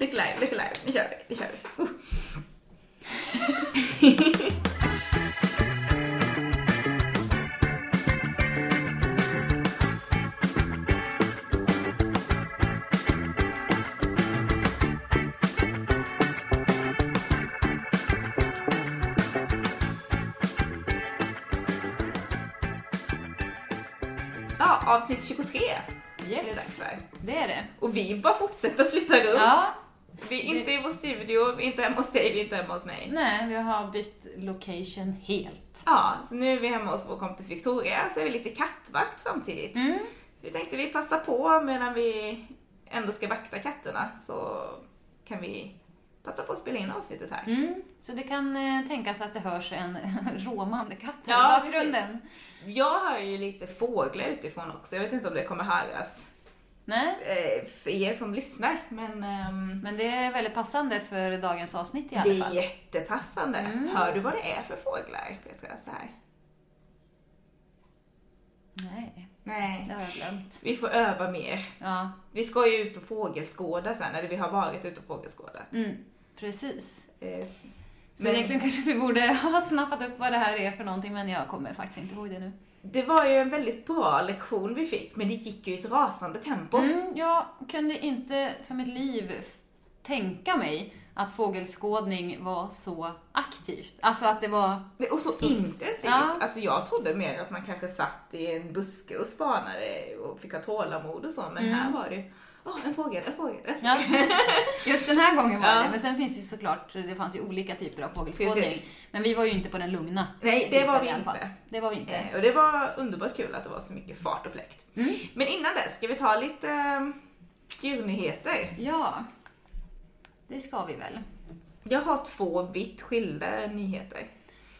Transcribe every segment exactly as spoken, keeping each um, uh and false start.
Lycka live, lycka live. Nu kör vi, nu kör vi. Uh. Ja, avsnitt tjugotre. Yes, det är, dags det är det. Och vi bara fortsätter att flytta runt. Ja. Vi är inte i vår studio, vi är inte hemma hos dig, vi är inte hemma hos mig. Nej, vi har bytt location helt. Ja, så nu är vi hemma hos vår kompis Victoria, så är vi lite kattvakt samtidigt. Mm. Vi tänkte vi passar på medan vi ändå ska vakta katterna, så kan vi passa på att spela in avsnittet här. Mm. Så det kan eh, tänkas att det hörs en råmande katt i ja, bakgrunden. Jag hör ju lite fåglar utifrån också, jag vet inte om det kommer höras. Nej. För er som lyssnar, men, um, men det är väldigt passande för dagens avsnitt i alla fall. Det är jättepassande. Mm. Hör du vad det är för fåglar, Petra, så här? Nej. Nej, det har jag glömt. Vi får öva mer. Ja. Vi ska ju ut och fågelskåda sen, eller vi har varit ute och fågelskådat. Mm, precis. Eh, så men... egentligen kanske vi borde ha snappat upp vad det här är för någonting, men jag kommer faktiskt inte ihåg det nu. Det var ju en väldigt bra lektion vi fick, men det gick ju i ett rasande tempo. Mm, jag kunde inte för mitt liv tänka mig att fågelskådning var så aktivt. Alltså att det var... Och så, så intensivt. Ja. Alltså jag trodde mer att man kanske satt i en buske och spanade och fick ha tålamod och så. Men mm. här var det ju, åh, oh, en fågel, en fågel. Ja. Just den här gången var ja. det. Men sen finns det ju såklart, det fanns ju olika typer av fågelskådning. Precis. Men vi var ju inte på den lugna. Nej, det var vi inte. Det var vi inte. Eh, och det var underbart kul att det var så mycket fart och fläkt. Mm. Men innan det ska vi ta lite djurnyheter. Ja. Det ska vi väl. Jag har två vitt skilda nyheter.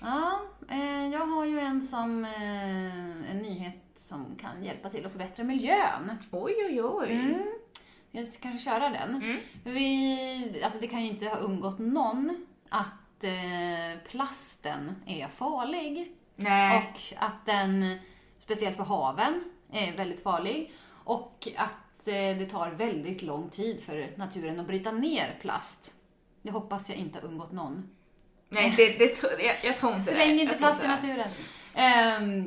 Ja, eh, jag har ju en som eh, en nyhet som kan hjälpa till att förbättra miljön. Oj, oj, oj. Mm. Jag ska kanske köra den. Mm. Vi, alltså det kan ju inte ha undgått någon att eh, plasten är farlig. Nej. Och att den, speciellt för haven, är väldigt farlig. Och att det tar väldigt lång tid för naturen att bryta ner plast. Det hoppas jag inte har undgått någon. Nej, det, det, jag, jag tror inte det. Släng inte plast i naturen.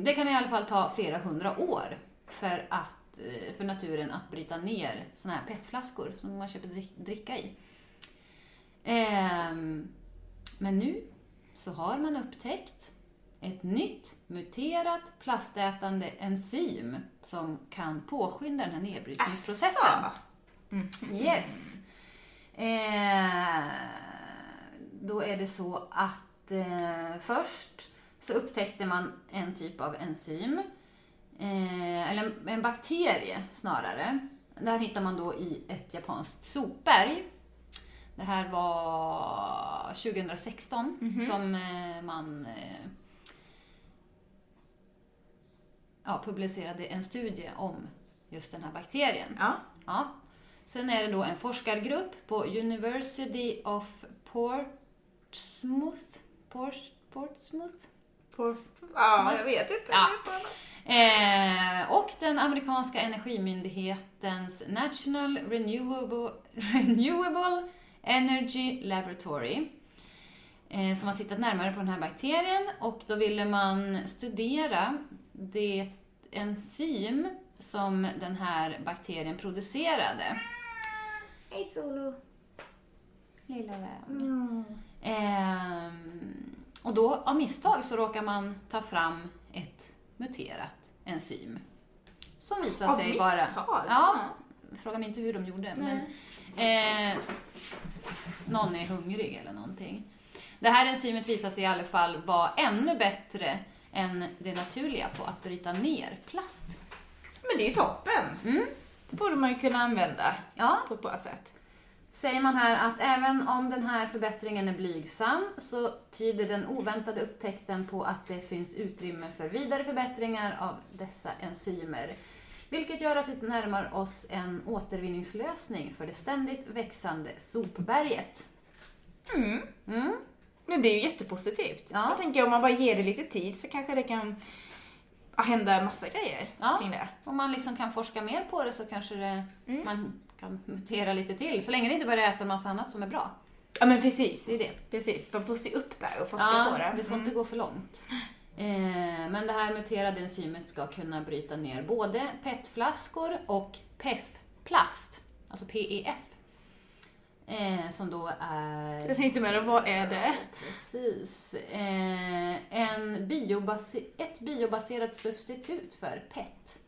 Det kan i alla fall ta flera hundra år för, att, för naturen att bryta ner såna här petflaskor som man köper dricka i. Men nu så har man upptäckt ett nytt muterat plastätande enzym som kan påskynda den här nedbrytningsprocessen. Mm. Yes. Eh, då är det så att eh, först så upptäckte man en typ av enzym, eh, eller en, en bakterie snarare. Där hittar man då i ett japanskt sopberg. Det här var tjugo sexton mm-hmm. som eh, man... Eh, Ja, publicerade en studie om just den här bakterien. Ja. Ja. Sen är det då en forskargrupp på University of Portsmouth. Port, Portsmouth? Port, ja, jag vet inte. Ja. Eh, och den amerikanska energimyndighetens National Renewable, Renewable Energy Laboratory. Eh, som har tittat närmare på den här bakterien. Och då ville man studera... Det är enzym som den här bakterien producerade. Hej Solo. Lilla vän. Mm. Ehm, och då av misstag så råkar man ta fram ett muterat enzym. Som visar av sig misstag. Vara... Ja, fråga mig inte hur de gjorde. Men, eh, någon är hungrig eller någonting. Det här enzymet visar sig i alla fall vara ännu bättre än det naturliga på att bryta ner plast. Men det är ju toppen. Mm. Det borde man ju kunna använda ja. på ett bra sätt. Säger man här att även om den här förbättringen är blygsam så tyder den oväntade upptäckten på att det finns utrymme för vidare förbättringar av dessa enzymer. Vilket gör att vi närmar oss en återvinningslösning för det ständigt växande sopberget. Mm. Mm. Men det är ju jättepositivt. Ja. Jag tänker om man bara ger det lite tid så kanske det kan hända massa grejer ja. kring det. Om man liksom kan forska mer på det så kanske det, mm. man kan mutera lite till. Så länge det inte börjar äta en massa annat som är bra. Ja, men precis. Det är det. Precis. De får se upp där och forska ja, på det. Ja, det får inte mm. gå för långt. Eh, men det här muterade enzymet ska kunna bryta ner både P E T-flaskor och P E F-plast. Alltså P E F. Eh, som då är... Jag tänkte med det, vad är det? Ja, precis. Eh, en biobase- ett biobaserat substitut för P E T.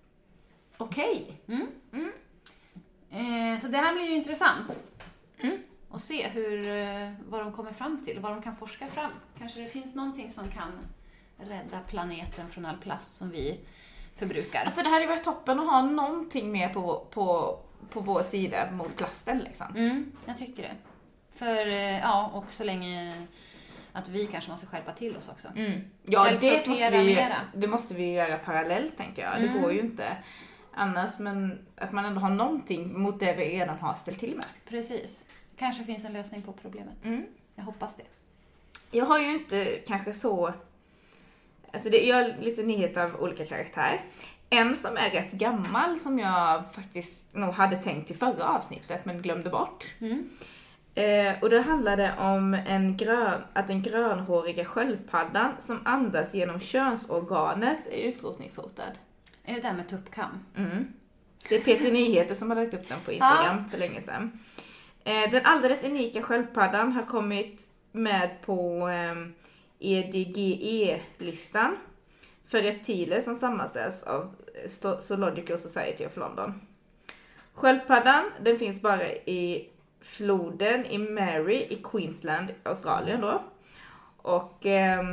Okej. Okay. Mm. Mm. Eh, så det här blir ju intressant. Mm. Och se hur, vad de kommer fram till, vad de kan forska fram. Kanske det finns någonting som kan rädda planeten från all plast som vi förbrukar. Alltså det här är väl toppen att ha någonting mer på, på, på vår sida mot plasten liksom. Mm, jag tycker det. För ja, och så länge att vi kanske måste skärpa till oss också. Mm. Ja, det måste, vi, det måste vi göra parallellt tänker jag. Mm. Det går ju inte annars, men att man ändå har någonting mot det vi redan har ställt till med. Precis. Kanske finns en lösning på problemet. Mm. Jag hoppas det. Jag har ju inte kanske så... Alltså det, jag har lite nyheter av olika karaktär. En som är rätt gammal som jag faktiskt nog hade tänkt i förra avsnittet men glömde bort. Mm. Eh, och det handlade om en grön, att den grönhåriga sköldpaddan som andas genom könsorganet är utrotningshotad. Är det där med tuppkam? Mm. Det är Peter Nyheter som har lagt upp den på Instagram ja. för länge sedan. Den alldeles unika sköldpaddan har kommit med på E D G E-listan för reptiler som sammanställs av Zoological Society of London. Sköldpaddan, den finns bara i floden i Mary i Queensland, Australien då. Och eh,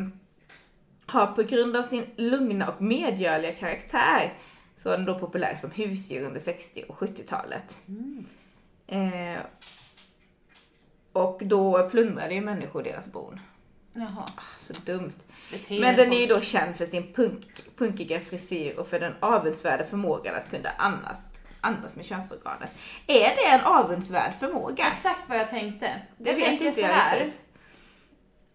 har på grund av sin lugna och medgörliga karaktär så var den då populär som husdjur under sextio- och sjuttiotalet. Mm. Eh, Och då plundrade ju människor deras bon. Jaha. Så dumt. Men den är ju då känd för sin punk, punkiga frisyr och för den avundsvärda förmågan att kunna andas, andas med könsorganet. Är det en avundsvärd förmåga? Exakt vad jag tänkte. Det jag vet tänkte inte så här. Jag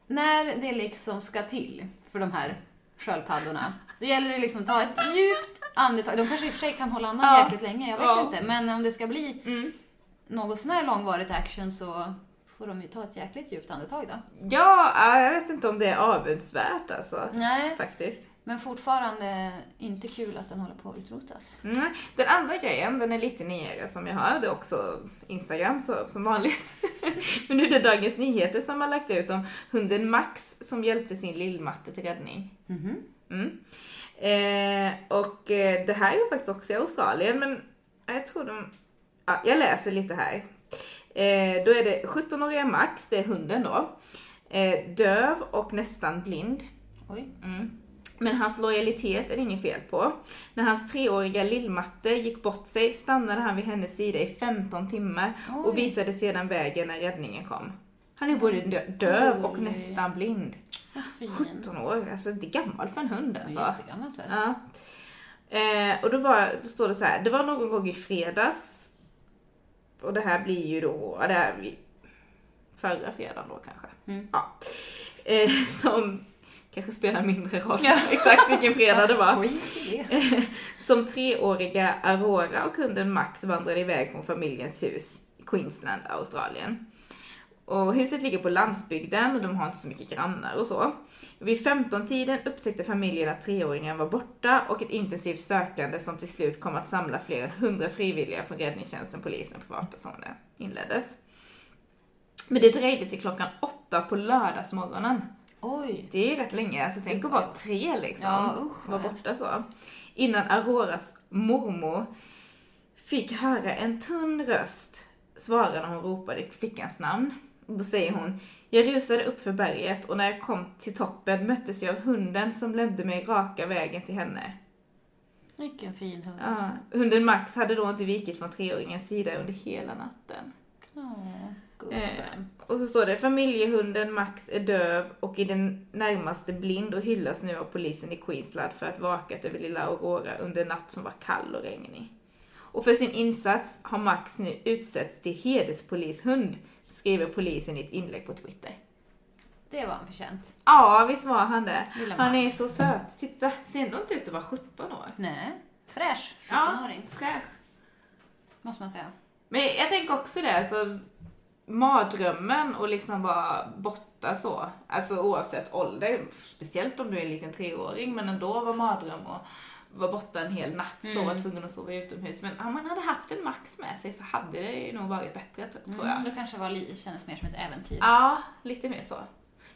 när det liksom ska till för de här sköldpaddorna, då gäller det liksom att ta ett djupt andetag. De kanske i och för sig kan hålla andan ja. jäkligt länge, jag vet ja. inte. Men om det ska bli mm. något sån här långvarigt action så... Får de ju ta ett jäkligt djupt andetag då? Ja, jag vet inte om det är avundsvärt alltså. Nej. Faktiskt. Men fortfarande inte kul att den håller på att utrotas. Mm. Den andra grejen, den är lite nyare som jag har. Det är också Instagram så, som vanligt. Men nu är det Dagens Nyheter som har lagt ut om hunden Max som hjälpte sin lillmatte till räddning. Mm-hmm. Mm. Eh, och eh, det här är faktiskt också i Australien. Men jag tror de... Ja, jag läser lite här. Eh, då är det sjuttonåriga Max, det är hunden då, eh, döv och nästan blind. Oj. Mm. Men hans lojalitet är det inget fel på. När hans treåriga lillmatte gick bort sig stannade han vid hennes sida i femton timmar. Oj. Och visade sedan vägen när räddningen kom. Han är både döv och Oj. nästan blind. sjutton år, alltså det är gammalt för en hund alltså. Det är jättegammalt väl. Ja. Eh, och då, var, då står det så här, det var någon gång i fredags. Och det här blir ju då, det här blir förra fredagen då kanske. Mm. Ja. Eh, som kanske spelar mindre roll ja. exakt vilken fredag det var. Eh, som treåriga Aurora och hunden Max vandrade iväg från familjens hus i Queensland, Australien. Och huset ligger på landsbygden och de har inte så mycket grannar och så. Vid femton-tiden upptäckte familjen att treåringen var borta och ett intensivt sökande som till slut kom att samla fler än hundra frivilliga från räddningstjänsten, polisen och privatpersoner inleddes. Men det dröjde till klockan åtta på lördagsmorgonen. Oj. Det är ju rätt länge, alltså tänk att vara tre liksom. Ja, usch, var borta så. Innan Auroras mormor fick höra en tunn röst svara när hon ropade fickans namn. Då säger hon, jag rusade upp för berget och när jag kom till toppen möttes jag av hunden som ledde mig raka vägen till henne. Vilken fin hund. Ja, hunden Max hade då inte vikit från treåringens sida under hela natten. Oh, eh, och så står det, familjehunden Max är döv och i den närmaste blind och hyllas nu av polisen i Queensland för att vakat över lilla Aurora under en natt som var kall och regnig. Och för sin insats har Max nu utsätts till hederspolishund, skriver polisen i ett inlägg på Twitter. Det var han förtjänt. Ja, visst var han det. Han är så söt. Titta, ser hon inte ut att vara sjutton år? Nej, fräsch sjuttonåring. Ja, fräsch. Måste man säga. Men jag tänker också det, alltså mardrömmen och liksom vara borta så, alltså oavsett ålder, speciellt om du är en liten treåring, men ändå var mardröm och var borta en hel natt så, mm. att tvungen att sova utomhus. Men om man hade haft en max med sig så hade det nog varit bättre, tror jag. Mm, då kanske det var, kändes mer som ett äventyr. Ja, lite mer så.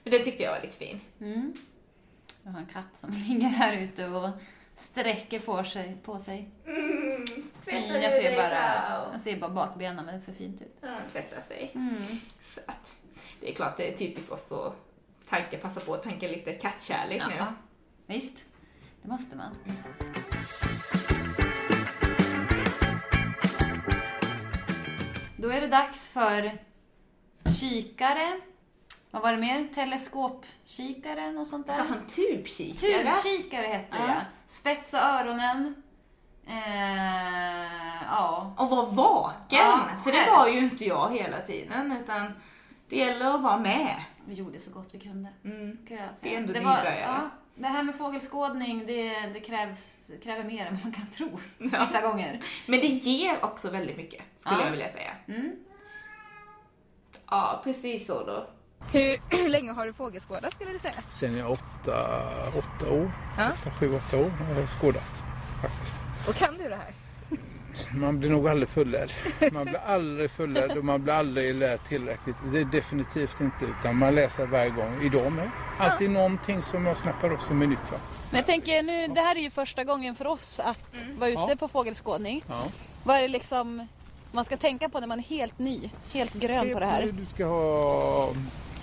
Men det tyckte jag var lite fin. Mm. Jag har en katt som ligger här ute och sträcker på sig. På sig. Mm, fin, jag, ser bara, jag ser bara bakbenen, men det ser fint ut. Mm, tvättar sig. Mm. Söt. Det är klart, det är typiskt oss att tanka, passa på att tanka lite kattkärlek nu. Ja, visst. Det måste man. Mm. Då är det dags för kikare. Vad var det mer? Teleskopkikare och sånt där. Så han tubkikare? Tubkikare hette det. Ja. Spetsa öronen. Eh, ja. Och var vaken. Ja, för det var ju inte jag hela tiden, utan det gäller att vara med. Vi gjorde så gott vi kunde. Mm. Kan jag säga. Det är ändå det var, ja. Det här med fågelskådning, det, det krävs, kräver mer än man kan tro vissa ja. gånger. Men det ger också väldigt mycket, skulle ja. jag vilja säga. Mm. Ja, precis så då. Hur, hur länge har du fågelskådat, skulle du säga? Sen jag åtta, åtta år, ja. åtta, sju, åtta år har jag skådat, faktiskt. Och kan du det här? Man blir nog aldrig fullärd. Man blir aldrig fullärd och man blir aldrig lärd tillräckligt. Det är definitivt inte, utan man läser varje gång. Idag med. Alltid ja. någonting som jag snappar upp som är nytt. Va? Men jag tänker nu, det här är ju första gången för oss att mm. vara ute ja. på fågelskådning. Ja. Vad är det liksom man ska tänka på när man är helt ny, helt grön det på det här? Du ska ha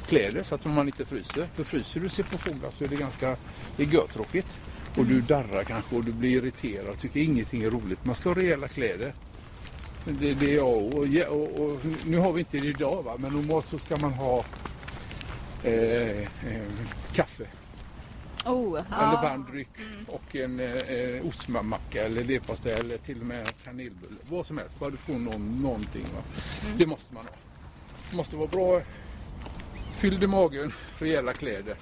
kläder så att man inte fryser. För fryser du sig på fåglar så är det ganska det är görtråkigt. Och du darrar kanske och du blir irriterad och tycker ingenting är roligt. Man ska ha rejäla kläder. Det, det är jag och, och, och nu har vi inte det idag, va? Men normalt så ska man ha eh, eh, kaffe. Oh, eller ah. varm dryck mm. och en eh, ostmacka eller leverpastej eller till och med kanelbulle. Vad som helst, bara du får någon, någonting. Va? Mm. Det måste man ha. Det måste vara bra. Fylld i magen, rejäla kläder.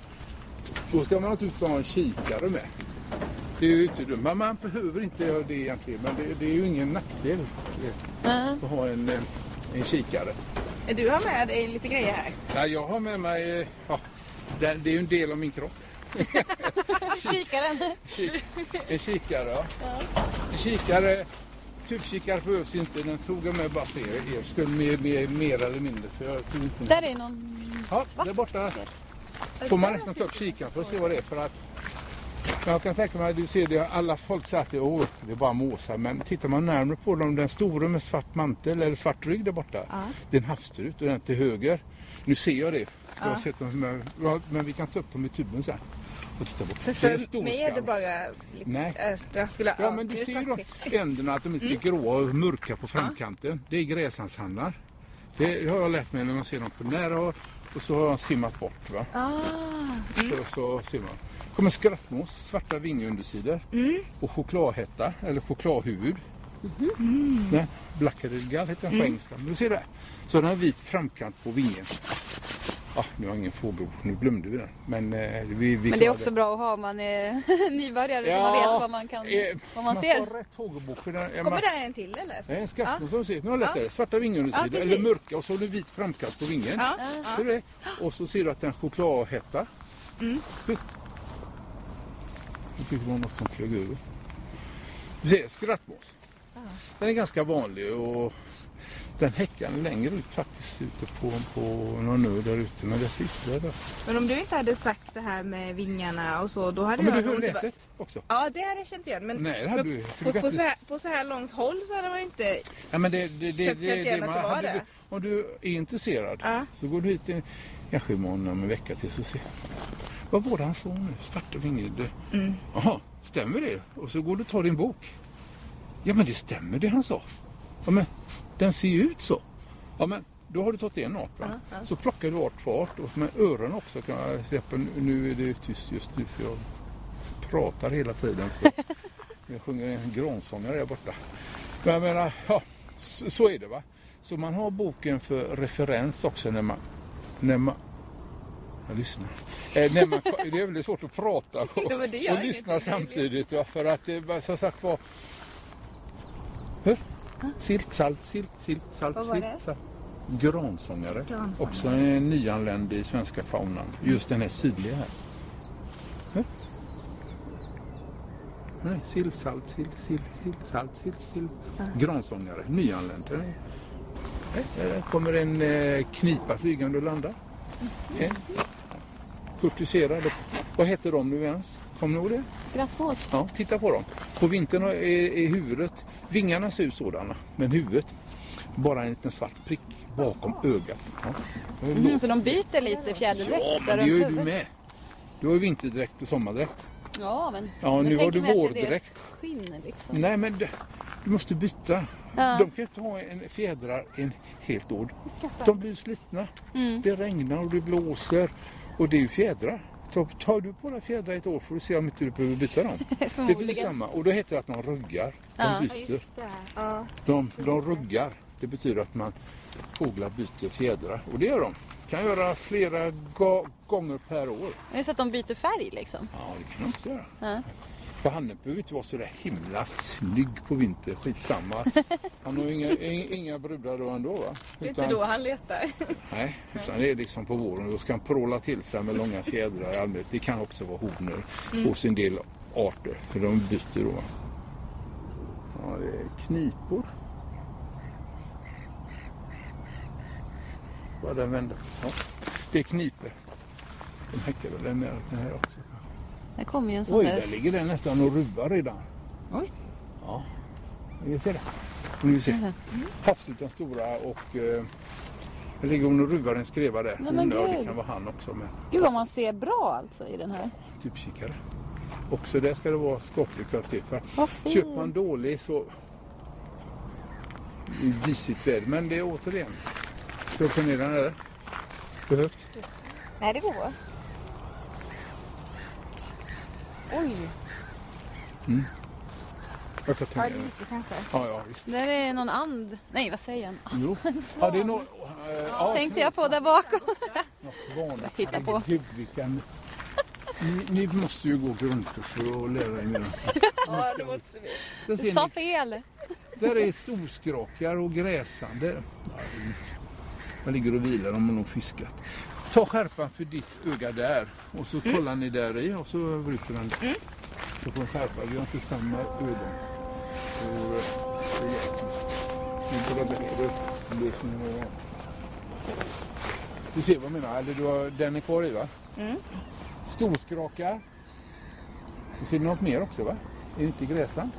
Då ska man naturligtvis ha en kikare med. Det är ju inte dumt. Man, man behöver inte göra det egentligen, men det, det är ju ingen nackdel mm. att ha en, en kikare. Du har med dig lite grejer här. Ja, jag har med mig, ja, det, det är ju en del av min kropp. Kikaren. Kik, en kikare, ja. ja. En kikare, tubkikare behövs inte, den tog jag med bara till er. Skulle mer, mer, mer eller mindre. För jag tog inte där är någon ja, svart. Ja, där borta. Får man nästan ta upp kikaren för att se vad det är, för att jag kan tänka mig att du ser det, alla folk säger att det, oh, det är bara måsar, men tittar man närmare på dem, den stora med svart mantel eller svart rygg där borta, ja. det är en havstrut och den till höger. Nu ser jag det, jag har ja. sett dem med, men vi kan ta upp dem i tuben sen och titta bort. För, för det är stor mig är det bara, nej. Jag skulle, ja, men du ser ju då änderna att de inte är mm. gråa och mörka på framkanten, ja. det är gräshanshannar. Det har jag lärt mig när man ser dem på nära och, och så har de simmat bort, va? Ah, mm. så, så simmar de. Kommer skrattmås, svarta vingeundersidor mm. och chokladhätta eller chokladhuvud. Mm. Nej, black-headed gull heter den på engelska. Men du ser det. Så den har vit framkant på vingen. Ja, ah, nu har ingen fårbro. Nu glömde vi den. Men, eh, vi, vi Men det är också det. bra att ha om man är nybörjare, ja, så man vet vad man kan eh, vad man, man ser. Man får rätt fågelbok. Kommer man, det en till eller? Nej, en skrattmås som ser. Nu har lättare. Svarta vingeundersidor ja, eller mörka och så har du vit framkant på vingen. Ja. Ja. Det? Och så ser du att den chokladhätta. Mm. Jag tyckte det var något som flög över. Du ser, skrattmås. Ah. Den är ganska vanlig och den häckar längre ut faktiskt ute på, på någon ö där ute. Men det sitter där. Men om du inte hade sagt det här med vingarna och så, då hade ja, jag... Men du hörde nätet också. Ja, det hade jag känt igen. Men nej, det hade du. På, på, så här, på så här långt håll så hade man inte... Ja, men det, det, det, känt det, det, man, hade det. Du, om du är intresserad ah. så går du hit en, kanske imorgon om en vecka till så ser vad var det han såg nu? Svarta vingar. Mm. Jaha, stämmer det? Och så går du och tar din bok. Ja, men det stämmer det han sa. Ja, men den ser ju ut så. Ja, men då har du tagit en art, va? Uh-huh. Så plockar du art för art. Och med öronen också kan jag släppa. Nu är det tyst just nu för jag pratar hela tiden. Så jag sjunger en gronsångare där borta. Men jag menar, ja, så, så är det, va? Så man har boken för referens också när man... När man jag lyssnar. Eh, nej, man, det är väldigt svårt att prata och, ja, och lyssna samtidigt. Va? För att det, så sagt var... Hör? Silk, salt, silk, silk, salt, vad silk, salt. Gransångare. Gransångare. Också en nyanländ i svenska faunan. Just den här sydliga här. Nej, sill, salt, sill, sill, sill, salt, sill, sill. Gransångare, nyanländ. Här kommer en knipa flygande och landar. Kurtiserad. Vad heter de nu ens? Kommer ni ihåg det? Skrattbås. Ja, titta på dem. På vintern är, är huvudet. Vingarna ser ut sådana, men huvudet. Bara en liten svart prick bakom ögat. Ja. Mm, så de byter lite fjäderdräkt ja, där runt huvudet? Ja, det gör du med. Du har ju vinterdräkt och sommardräkt. Ja, men... Ja, nu har du vårdräkt. Skinn, liksom. Nej, men det, du måste byta. Ja. De kan inte ha en fjädrar en helt år. De blir slitna. Mm. Det regnar och det blåser. Och det är ju fjädrar. Tar du på dig fjädrar ett år får du se om inte du behöver byta dem. Det blir samma. Och då heter det att de ruggar. De ja, byter. Just det. Ja. De, de ruggar. Det betyder att man fåglar byter fjädrar. Och det gör de. Kan göra flera go- gånger per år. Det är så att de byter färg liksom? Ja, det kan de också göra. Ja. För han behöver ju inte vara så där himla snygg på vinter. Skitsamma. Han har ju inga, inga brudar då ändå va? Utan, det är inte då han letar. Nej, utan det är liksom på våren. Då ska han pråla till sig med långa fjädrar i allmänhet. Det kan också vara honor mm. och sin del arter. För de byter då. Ja, det är knipor. Bara den vänder. Ja. Det är kniper. Den häckar väl den här, den här också. Det kommer ju en sån. Oj, där. Oj, där ligger den nästan och ruvar redan. Oj. Ja. Vi ser det. Nu vi ser. Mm. Havsutan stora och eh, det ligger hon och ruvar en skrevar där. Nej, men ja, det kan vara han också. Men... Gud vad man ser bra alltså i den här. Ja, typ kikare. Också där ska det vara skaplig kvalitet. Köper man dålig så... Det är disigt väl, men det är återigen... Ska jag ta ner den här? Behövt? Nej, det går. Oj. Mm. Jag kan ta ner den. Kanske. Ja, ja, visst. Där är någon and. Nej, vad säger han? Jo. Ja, det är någon... Äh, ja, ja, tänkte jag på där bakom. Något vanligt. Titta på. Ni, ni måste ju gå grundkurser och lära er med dem. Ja, det måste vi. Det ni... sa fel. Där är storskrakar och gräsande. Man ligger och vilar om man har fiskat. Ta skärpan för ditt öga där. Och så kollar mm. ni där i och så bryter den. Mm. Så får en skärpa. Vi har inte samma ögon. Och det är du ser vad jag menar. Eller du har, den är kvar i va? Mm. Storskraka. Du ser något mer också va? Är det inte gräsland?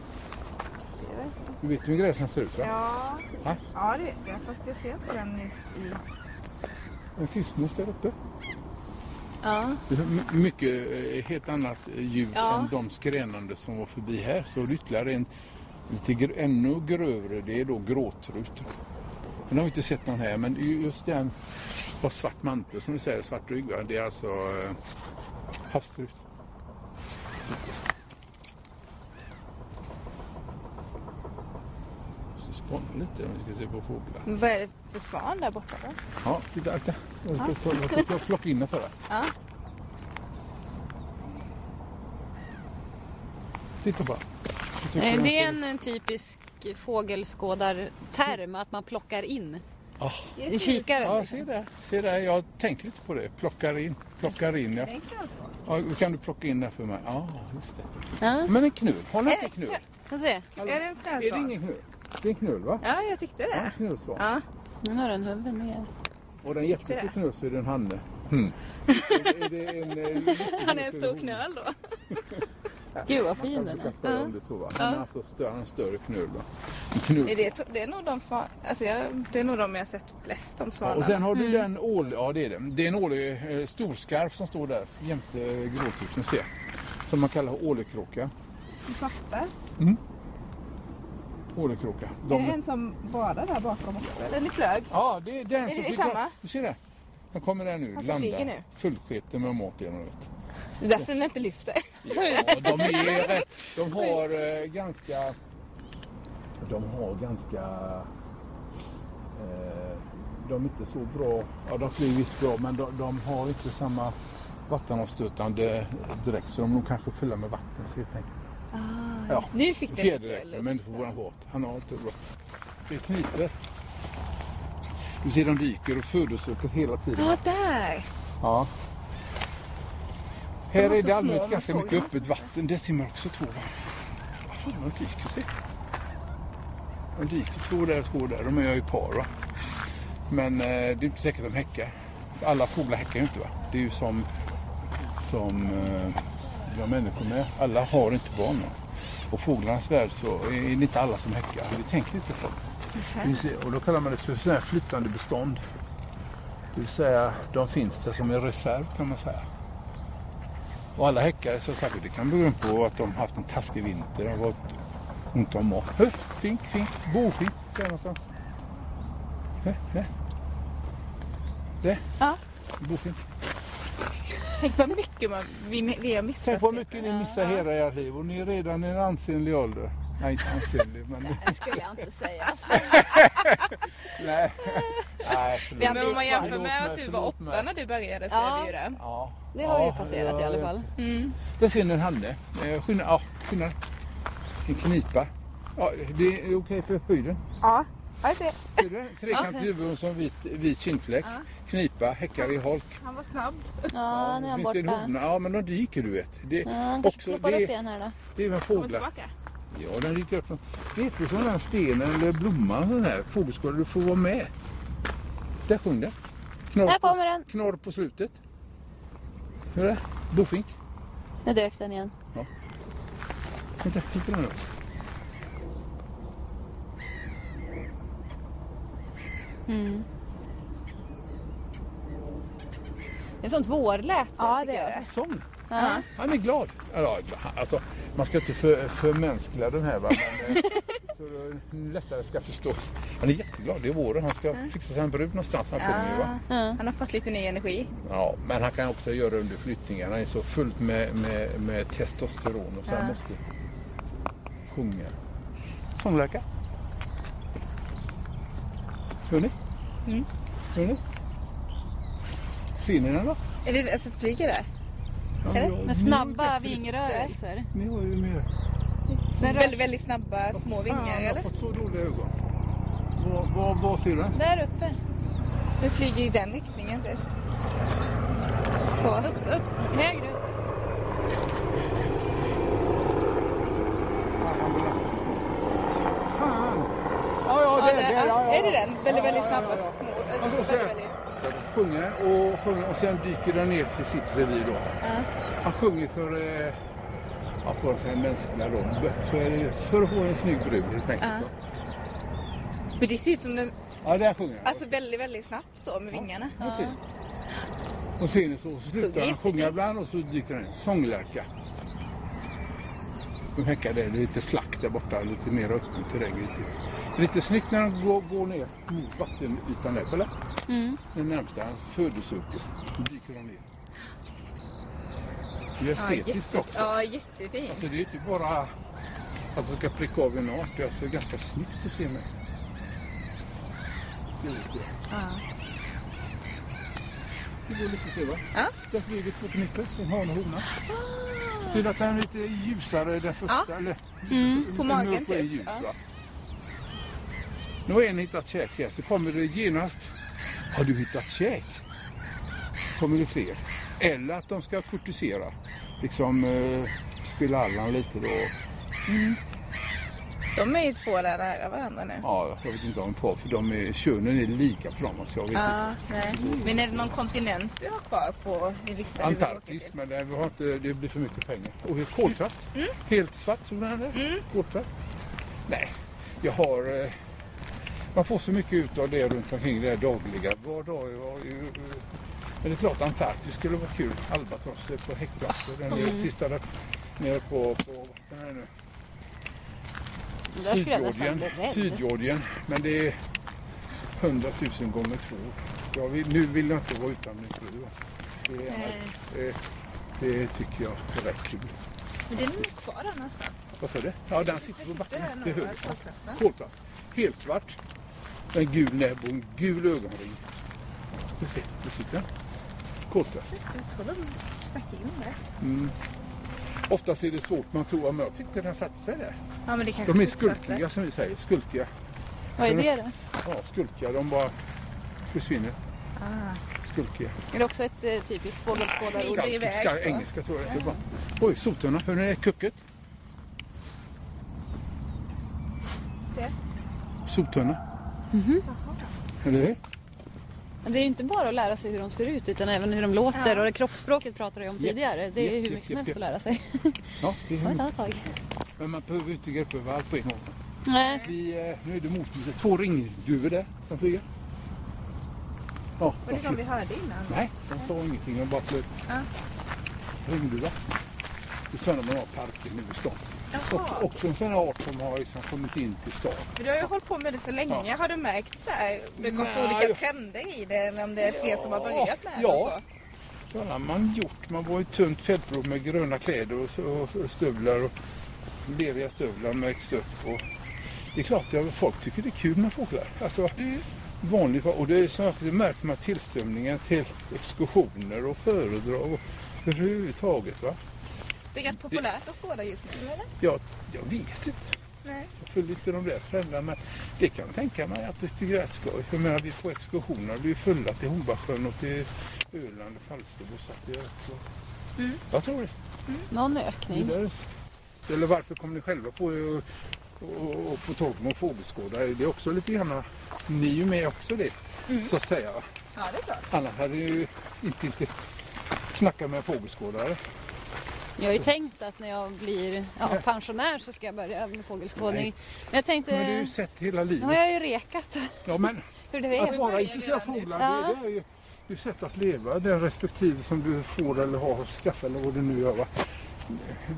Du vet hur gräsen ser ut va? Ja, ha? Ja det vet jag. Fast jag ser på den nyss i... En fiskmus där uppe. Ja. My- mycket helt annat djur ja. Än de skränande som var förbi här. Så det ytterligare en lite gr- ännu grövre. Det är då gråtrut. Men har vi inte sett någon här. Men just den var svart mantel som vi säger. Svart rygg va? Det är alltså eh, havstrut. Svan lite, vi ska se på fåglar. Men vad är det för svan där borta då? Ja, titta, akta. Jag ska ta, jag ska ta flock innanför där. Ja. Titta bara. Det är en typisk fågelskådarterm att man plockar in. Ah. En kikare. Ja, se där. Se där. Jag tänker inte på det. Plockar in. Plockar in. Ja. Ja, kan du plocka in där för mig? Ja, just det. Ja. Men en knul. Håll inte knul. Kan se. Alltså, är det en knäsvan? Är det ingen knul? Det är en knull va? Ja, jag tyckte det. Ja, knull, ja. Nu har den huvudet ner. Och den jättestor knull så är den hanne. Mm. är, är det en, är han är en stor knull då. Gud vad fin den är. Ja. Om det tog, va? Han är alltså större, han är större knull va? Knull. Det, är, det är nog de som, alltså jag, det är nog de jag har sett flest om svanar. Ja, och sen har du mm. den ål, ja det är det. Det är en ålig eh, storskarv som står där jämte eh, gråtryck ser. Som man kallar ålekråka. Papper. Mm. Ålekråka. De... Är det en som badar där bakom också? Eller ni flög? Ja, det är den är som... Är det samma? Du ser det. Den kommer där nu. Alltså, landar. Fullsketen med mat genom det. Det är därför så. Den inte lyfter. Ja, de är rätt. De har eh, ganska... De har ganska... Eh, de är inte så bra... Ja, de flyger visst bra, men de, de har inte samma vattenavstötande direkt. Så de nog kanske fyller med vatten, så jag tänker. Ah, ja. Nu fick den fjäderdräkt, men inte på våran båt. Han har alltid bra. Det är kniper. Du ser, de dyker och födosöker hela tiden. Ja, där! Ja. Här är det allmänt ganska mycket öppet vatten. Det simmar också två. Vad fan, de dyker sig. De dyker två där och två där. De är ju par, va? Men eh, det är inte säkert att de häckar. Alla fåglar häckar ju inte, va? Det är ju som... som eh, ja, människor med. Alla har inte barn. Och fåglarnas värld så är det inte alla som häckar. Vi tänker inte på det. Och då kallar man det för sådana här flyttande bestånd. Det vill säga, de finns där som en reserv, kan man säga. Och alla häckar, så sagt, det kan bero på att de har haft en taskig vinter. De har varit ont om mat. Fink, fink, bofink. Där någonstans. Hö, hö. Det? Ja. Bofink. Tänk på mycket man, vi, vi har missat. Tänk på mycket ni missar hela era liv. Och ni är redan i en ansenlig ålder. Nej, inte ansenlig, men... Det skulle jag inte säga. Nej. Nej, men om man jämför med att du var åtta när du började, så ja. Är vi ju det. Ja. Det har ja, ju passerat ja, i alla fall. Mm. Där ser ni en hanne. Skynna, ja, skynna. En knipa. Ja, det är okej okay för höjden. Ja, jag ser. Ser du? Trekantig huvud som vit, vit kindfläck. Ja. Knipa, häckar i holk. Han var snabb. Ja, när han borta. En ja, men de dyker, du vet. Det, ja, han också, det, upp igen här då. Det är en fåglar. Ja, den dyker upp. Vet du, som den stenen eller blomman, sån här fågelskål, du får vara med. Där sjöng den. Knorr, här kommer den. Knorr på slutet. Hur är det? Bofink. Nu dök den igen. Ja. Vänta, inte den då. Mm. Det är sånt vårläte. Ja, det är det. Sån. Uh-huh. Han är glad. Alltså, man ska inte för, förmänskliga den här, va? Men, så det lättare ska förstås. Han är jätteglad, det är våren. Han ska uh-huh. fixa sig en brud någonstans. Han, kommer, uh-huh. va? Uh-huh. han har fått lite ny energi. Ja, men han kan också göra under flyttningen. Han är så fullt med, med, med testosteron. Och så uh-huh. han måste sjunga. Sångläkare. Hör ni? Mm. Hör ni? Ser ni den då? Är det alltså flyger där? Ja, med snabba vingrörelser. Ni har ju mer. Sen väldigt, väldigt snabba små oh, vingar, eller? Jag har fått så dåliga ögon. Vad, vad, vad ser du? Där uppe. Du flyger i den riktningen, typ. Så. Upp, upp. Högre upp. Fan! Ja, ja, det, ja, det, det, ja, ja, ja. Är det den? Väldigt, väldigt snabba. Ja, ja, ja. Små. Alltså, väldigt, väldigt. Sjunger och sjunger och sen dyker den ner till sitt revir då. Mm. Han sjunger för eh, ja, för att säga mänskliga då. Så är det för att få en snygg brud, tänker jag. Mm. Men det ser ut som den... Ja, där sjunger alltså väldigt, väldigt snabbt så med vingarna. Ja, mm. Och sen så slutar han sjunga ibland och så dyker den. Sånglärka. De häckar där, det är lite flack där borta, lite mer öppen terräng. Lite, lite snyggt när de går, går ner mot vattenytan där, eller? Mm. Den närmsta födelsucker, då dyker de ner. Det är estetiskt ja, jätte, också. Ja, jättefint. Alltså det är inte bara att alltså, ska pricka av en art, det är alltså ganska snyggt att se mig. Det är lite. Ja. Det går lite till, va? Ja. Där flyger två knippor, en hane och hona. Ser du att den är lite ljusare den första? Ja. Eller, mm, på magen typ. Ljus, ja. Va? Nu har en hittat käk här, så kommer det genast. Har du hittat käk? Kommer det fler? Eller att de ska kortisera. Liksom eh, spela allan lite då. Mm. De är ju två där nära varandra nu. Ja, jag vet inte om på, för de är, könen är lika på dem. Så jag vet ja, inte. Nej. Men är det någon kontinent du har kvar på? Antarktis, men det, vi har inte, det blir för mycket pengar. Och koltrast. Mm. Helt svart som den här är. Mm. Koltrast. Nej, jag har... Eh, Man får så mycket ut av det runt omkring det här dagliga. Var dag var ju... Men det är klart, Antarktis skulle vara kul. Albatrosser på häckplatser. Den är mm. tistad nere på... på den här nu. Sydjordien. Sydjordien. Men det är hundratusen gånger två. Jag vill, nu vill jag inte vara utan min fru. Det, det, det tycker jag är rätt kul. Men det är nog kvar där någonstans. Vad sa du? Ja, den sitter på backen. Det är högt. Kolplast. Helt svart. En gul näbb och en gul ögonring. Ska vi se, där sitter den. Koltrast. Jag tror de stack in det. Mm. Oftast är det svårt man tror, men jag tyckte den satt sig där. Ja, men det kanske de är skulkiga som vi säger, skulkiga. Vad är det då? Ja, skulkiga. De bara försvinner. Ah. Skulkiga. Är det också ett eh, typiskt fågelskådarord? Skalkiska, engelska tror jag. Ja. Det bara... Oj, sotorna. Hör ni det kucket? Det? Sotorna. Mm-hmm. Eller hur? Men det är ju inte bara att lära sig hur de ser ut utan även hur de låter, ja. Och det kroppsspråket pratade jag om tidigare. Det är ju hur mycket som helst att lära sig. Ja, det är ett annat tag. Men man behöver inte greppa över allt på en gång. Nej. Vi, nu är det motlyset. Två ringduvor där som flyger. Ja, var det de som vi hörde innan? Nej, de sa ingenting. De bara flög. Ja. Ringduva. Det är sådana man har parker nu i stan. Och också en sån här art som har liksom kommit in till stan. Du har ju hållit på med det så länge. Ja. Har du märkt så här, det gått ja, olika trender i det eller om det är fler ja, som har börjat med ja. Och så? Ja, det har man gjort. Man var i tunt fällbror med gröna kläder och, och, och stövlar och leriga stövlar med extöpp. Och det är klart att folk tycker det är kul med fåglar. Alltså mm. vanligt. Och det är så att det märker man tillströmningen till exkursioner och föredrag och överhuvudtaget, va? Det är rätt populärt att skåda just nu, eller? Ja, jag vet inte. Nej. Jag följer inte de där föräldrarna, men det kan jag tänka mig att det tycker jag är rätt skoj. Jag menar, vi får exkursioner, vi är fulla till Hornbasjön och till Öland och Falsterbo, så att det är rätt skoj. Mm. Jag tror det. Mm. Någon ökning. Eller varför kommer ni själva på att få tag på fågelskådare? Det är också lite grann, ni är ju med också det, mm. så att säga. Ja, det är klart. Annars hade ju inte, inte snackat med fågelskådare. Jag har ju tänkt att när jag blir ja, pensionär så ska jag börja med fågelskådning. Nej. Men jag tänkte... Men du har ju sett hela livet. Nu har jag ju rekat. Ja, men hur det är. Att vara intresserad av fåglar, ja. Det är ju det är sätt att leva. Den respektive som du får eller har skaffat eller vad du nu gör. Va?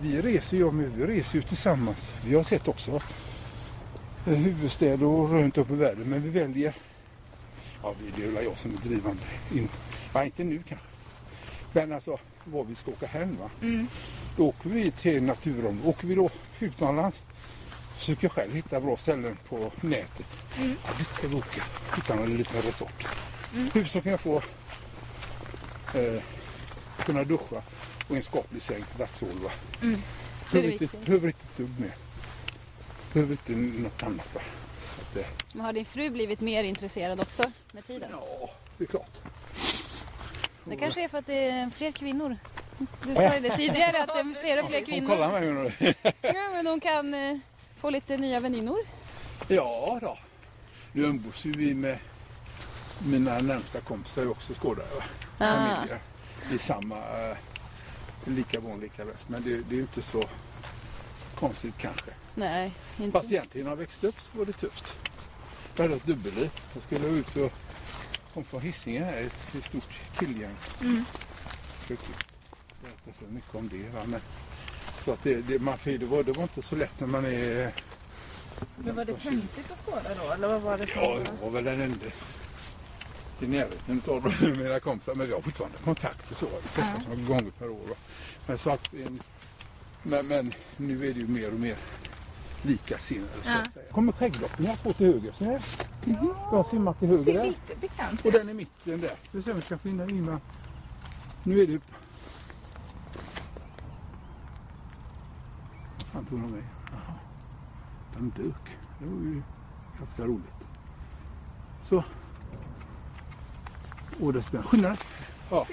Vi reser ju om, vi reser ju tillsammans. Vi har sett också huvudstäder och runt upp i världen. Men vi väljer... Ja, det är jag som är drivande. In... Ja, inte nu kanske. Men alltså... var vi ska åka hem, va? Mm. Då åker vi till naturen. Åker vi då utomlands, försöker själv hitta bra ställen på nätet. Mm. Ja, dit ska vi åka. Utan en liten resort. Mm. Hur så kan jag få eh, kunna duscha och en skaplig säng, that's all, va? Mm. Det är det viktigt. Behöver inte ett dugg mer. Behöver inte något annat, va? Så att, eh. Men har din fru blivit mer intresserad också med tiden? Ja, det är klart. Det kanske är för att det är fler kvinnor. Du sa ju det tidigare att det är fler och fler kvinnor. Kolla med mig nu. Ja, men de kan eh, få lite nya väninnor. Ja då. Nu umgås ju vi med mina närmsta kompisar också skådare. Ah. Familjer. I samma, eh, lika barn, lika väst. Men det, det är ju inte så konstigt kanske. Nej, inte. Fast egentligen när jag växte upp så var det tufft. Jag hade ett dubbelliv. Jag skulle ut och kom från Hisingen här, ett stort tillgäng. Mm. Jag vet så mycket om det, va? Men så att det, det, man, det, var, det var inte så lätt när man är... Men var det hämtigt att skåda då? Eller vad var det som... Ja, det var väl den enda i närheten av mina kompisar. Men vi har fortfarande kontakt och så. Det testas några gånger per år. Men, så att, men, men nu är det ju mer och mer likasinnade, så att säga. Kommer skägglockningar på till höger så här. Mm-hmm. Jag har simmat till höger där. Och den är mitten där. Nu ser vi ska finna innan. Nu är det upp. Han tog honom mig. Jaha. Den dök. Det var ju ganska roligt. Så. Åh, det spelar. Skynda dig. Ja.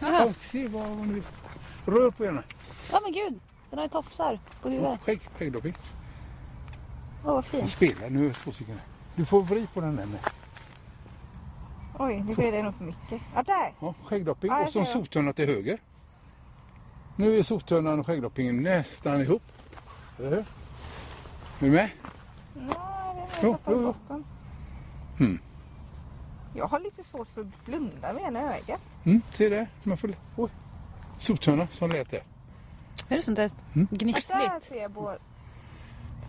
Ja, se vad hon vill. Rör på henne. Ja, men gud. Den har ju tofsar på huvudet. Ja, skägg, skägglockning. Åh, vad fint. Han spelar nu två stycken. Du får vrid på den där med. Oj, nu blir det nog för mycket. Ja, där! Ja, skäggdopping. Ah, och så sothörna till höger. Nu är sothörnan och skäggdoppingen nästan ihop. Eller hur? Är du med? Ja, det är jag tappade bakom. Mm. Jag har lite svårt för att blunda med ena ögat. Mm, ser det? Man får... Oj. Sothörna som lät där. Är det sånt där mm. gnissligt? Där ser jag både...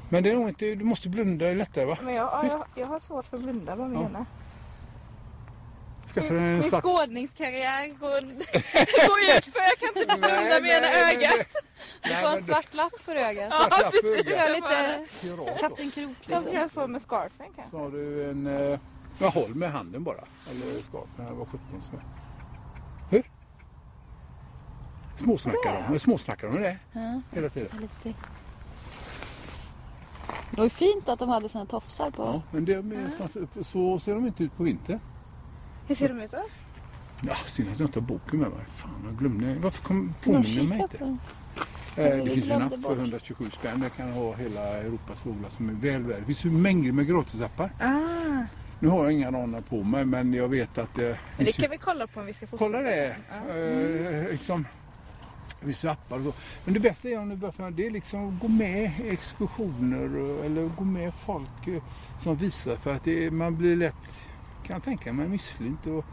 Men det är nog inte, du måste blunda lättare, va? Men jag, ja, jag, jag har svårt för att blunda, vad jag menar. Min slags... skådningskarriär går, går ut för jag kan inte blunda med ena ögat. Du får en svart lapp för ögat. Ja, ja, precis. Jag lite Kapten Krok. Jag liksom. Gör så med skarfen kanske. Så har du en, jag håll med handen bara. Eller skarfen, här var sjutton som är. Hur? Småsnackar de, småsnackar de det? Ja, hela tiden. Lite. Det var ju fint att de hade sina tofsar på. Ja, men det är med, så, så ser de inte ut på vinter. Hur ser de ut då? Ja, synd att jag inte har boken med mig. Fan, jag glömde. Varför kom, påminner mig inte? På. Eh, det finns en app för hundratjugosju spänn. Där kan ha hela Europas fåglar som är väl värd. Det finns ju mängder med gratisappar. Ah. Nu har jag inga rader på mig, men jag vet att... Eh, men det vi, kan vi kolla på om vi ska fortsätta. Kolla det. Ah. Eh, liksom, vissa appar och så. Men det bästa är om du börjar för det är liksom att gå med exkursioner eller gå med folk som visar. För att det, man blir lätt, kan jag tänka mig, misslynt och...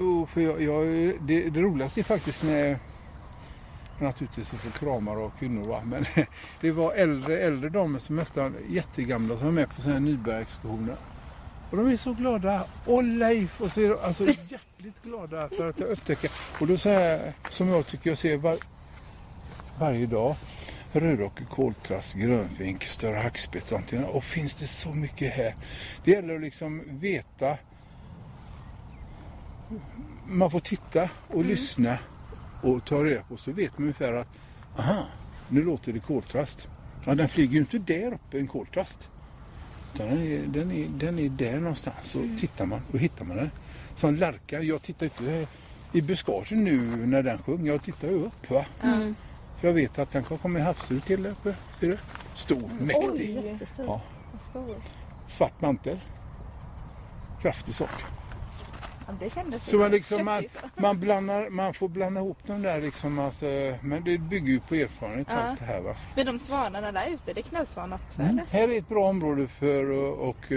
Oh, för jag, jag, det, det roligaste är faktiskt när naturligtvis så får kramar och kvinnor va? Men det var äldre äldre damer som nästan jättegamla som var med på sådana här nybörjarexkursioner och de är så glada och Leif och så är de alltså hjärtligt glada för att jag upptäcker och då så här, som jag tycker jag ser var, varje dag rödrock, koltras, grönfink, större hackspett och finns det så mycket här det gäller att liksom veta. Man får titta och mm. lyssna och ta reda på så vet man ungefär att aha, nu låter det koltrast. Ja, den flyger ju inte där uppe en koltrast. Den är, den, är, den är där någonstans och mm. tittar man och hittar man den. Som larkar, jag tittar inte i buskagen nu när den sjunger, jag tittar ju upp va. Mm. För jag vet att den kan komma i havsstrut till uppe, ser du? Stor, mm. mäktig. Oj, ja. Svart mantel. Kraftig sak. Det så man, liksom, man, man, blandar, man får blanda ihop de där liksom, alltså, men det bygger ju på erfarenhet ja. Allt det här va. Men de svanarna där ute, det är knällsvanar också mm. eller? Här är ett bra område för och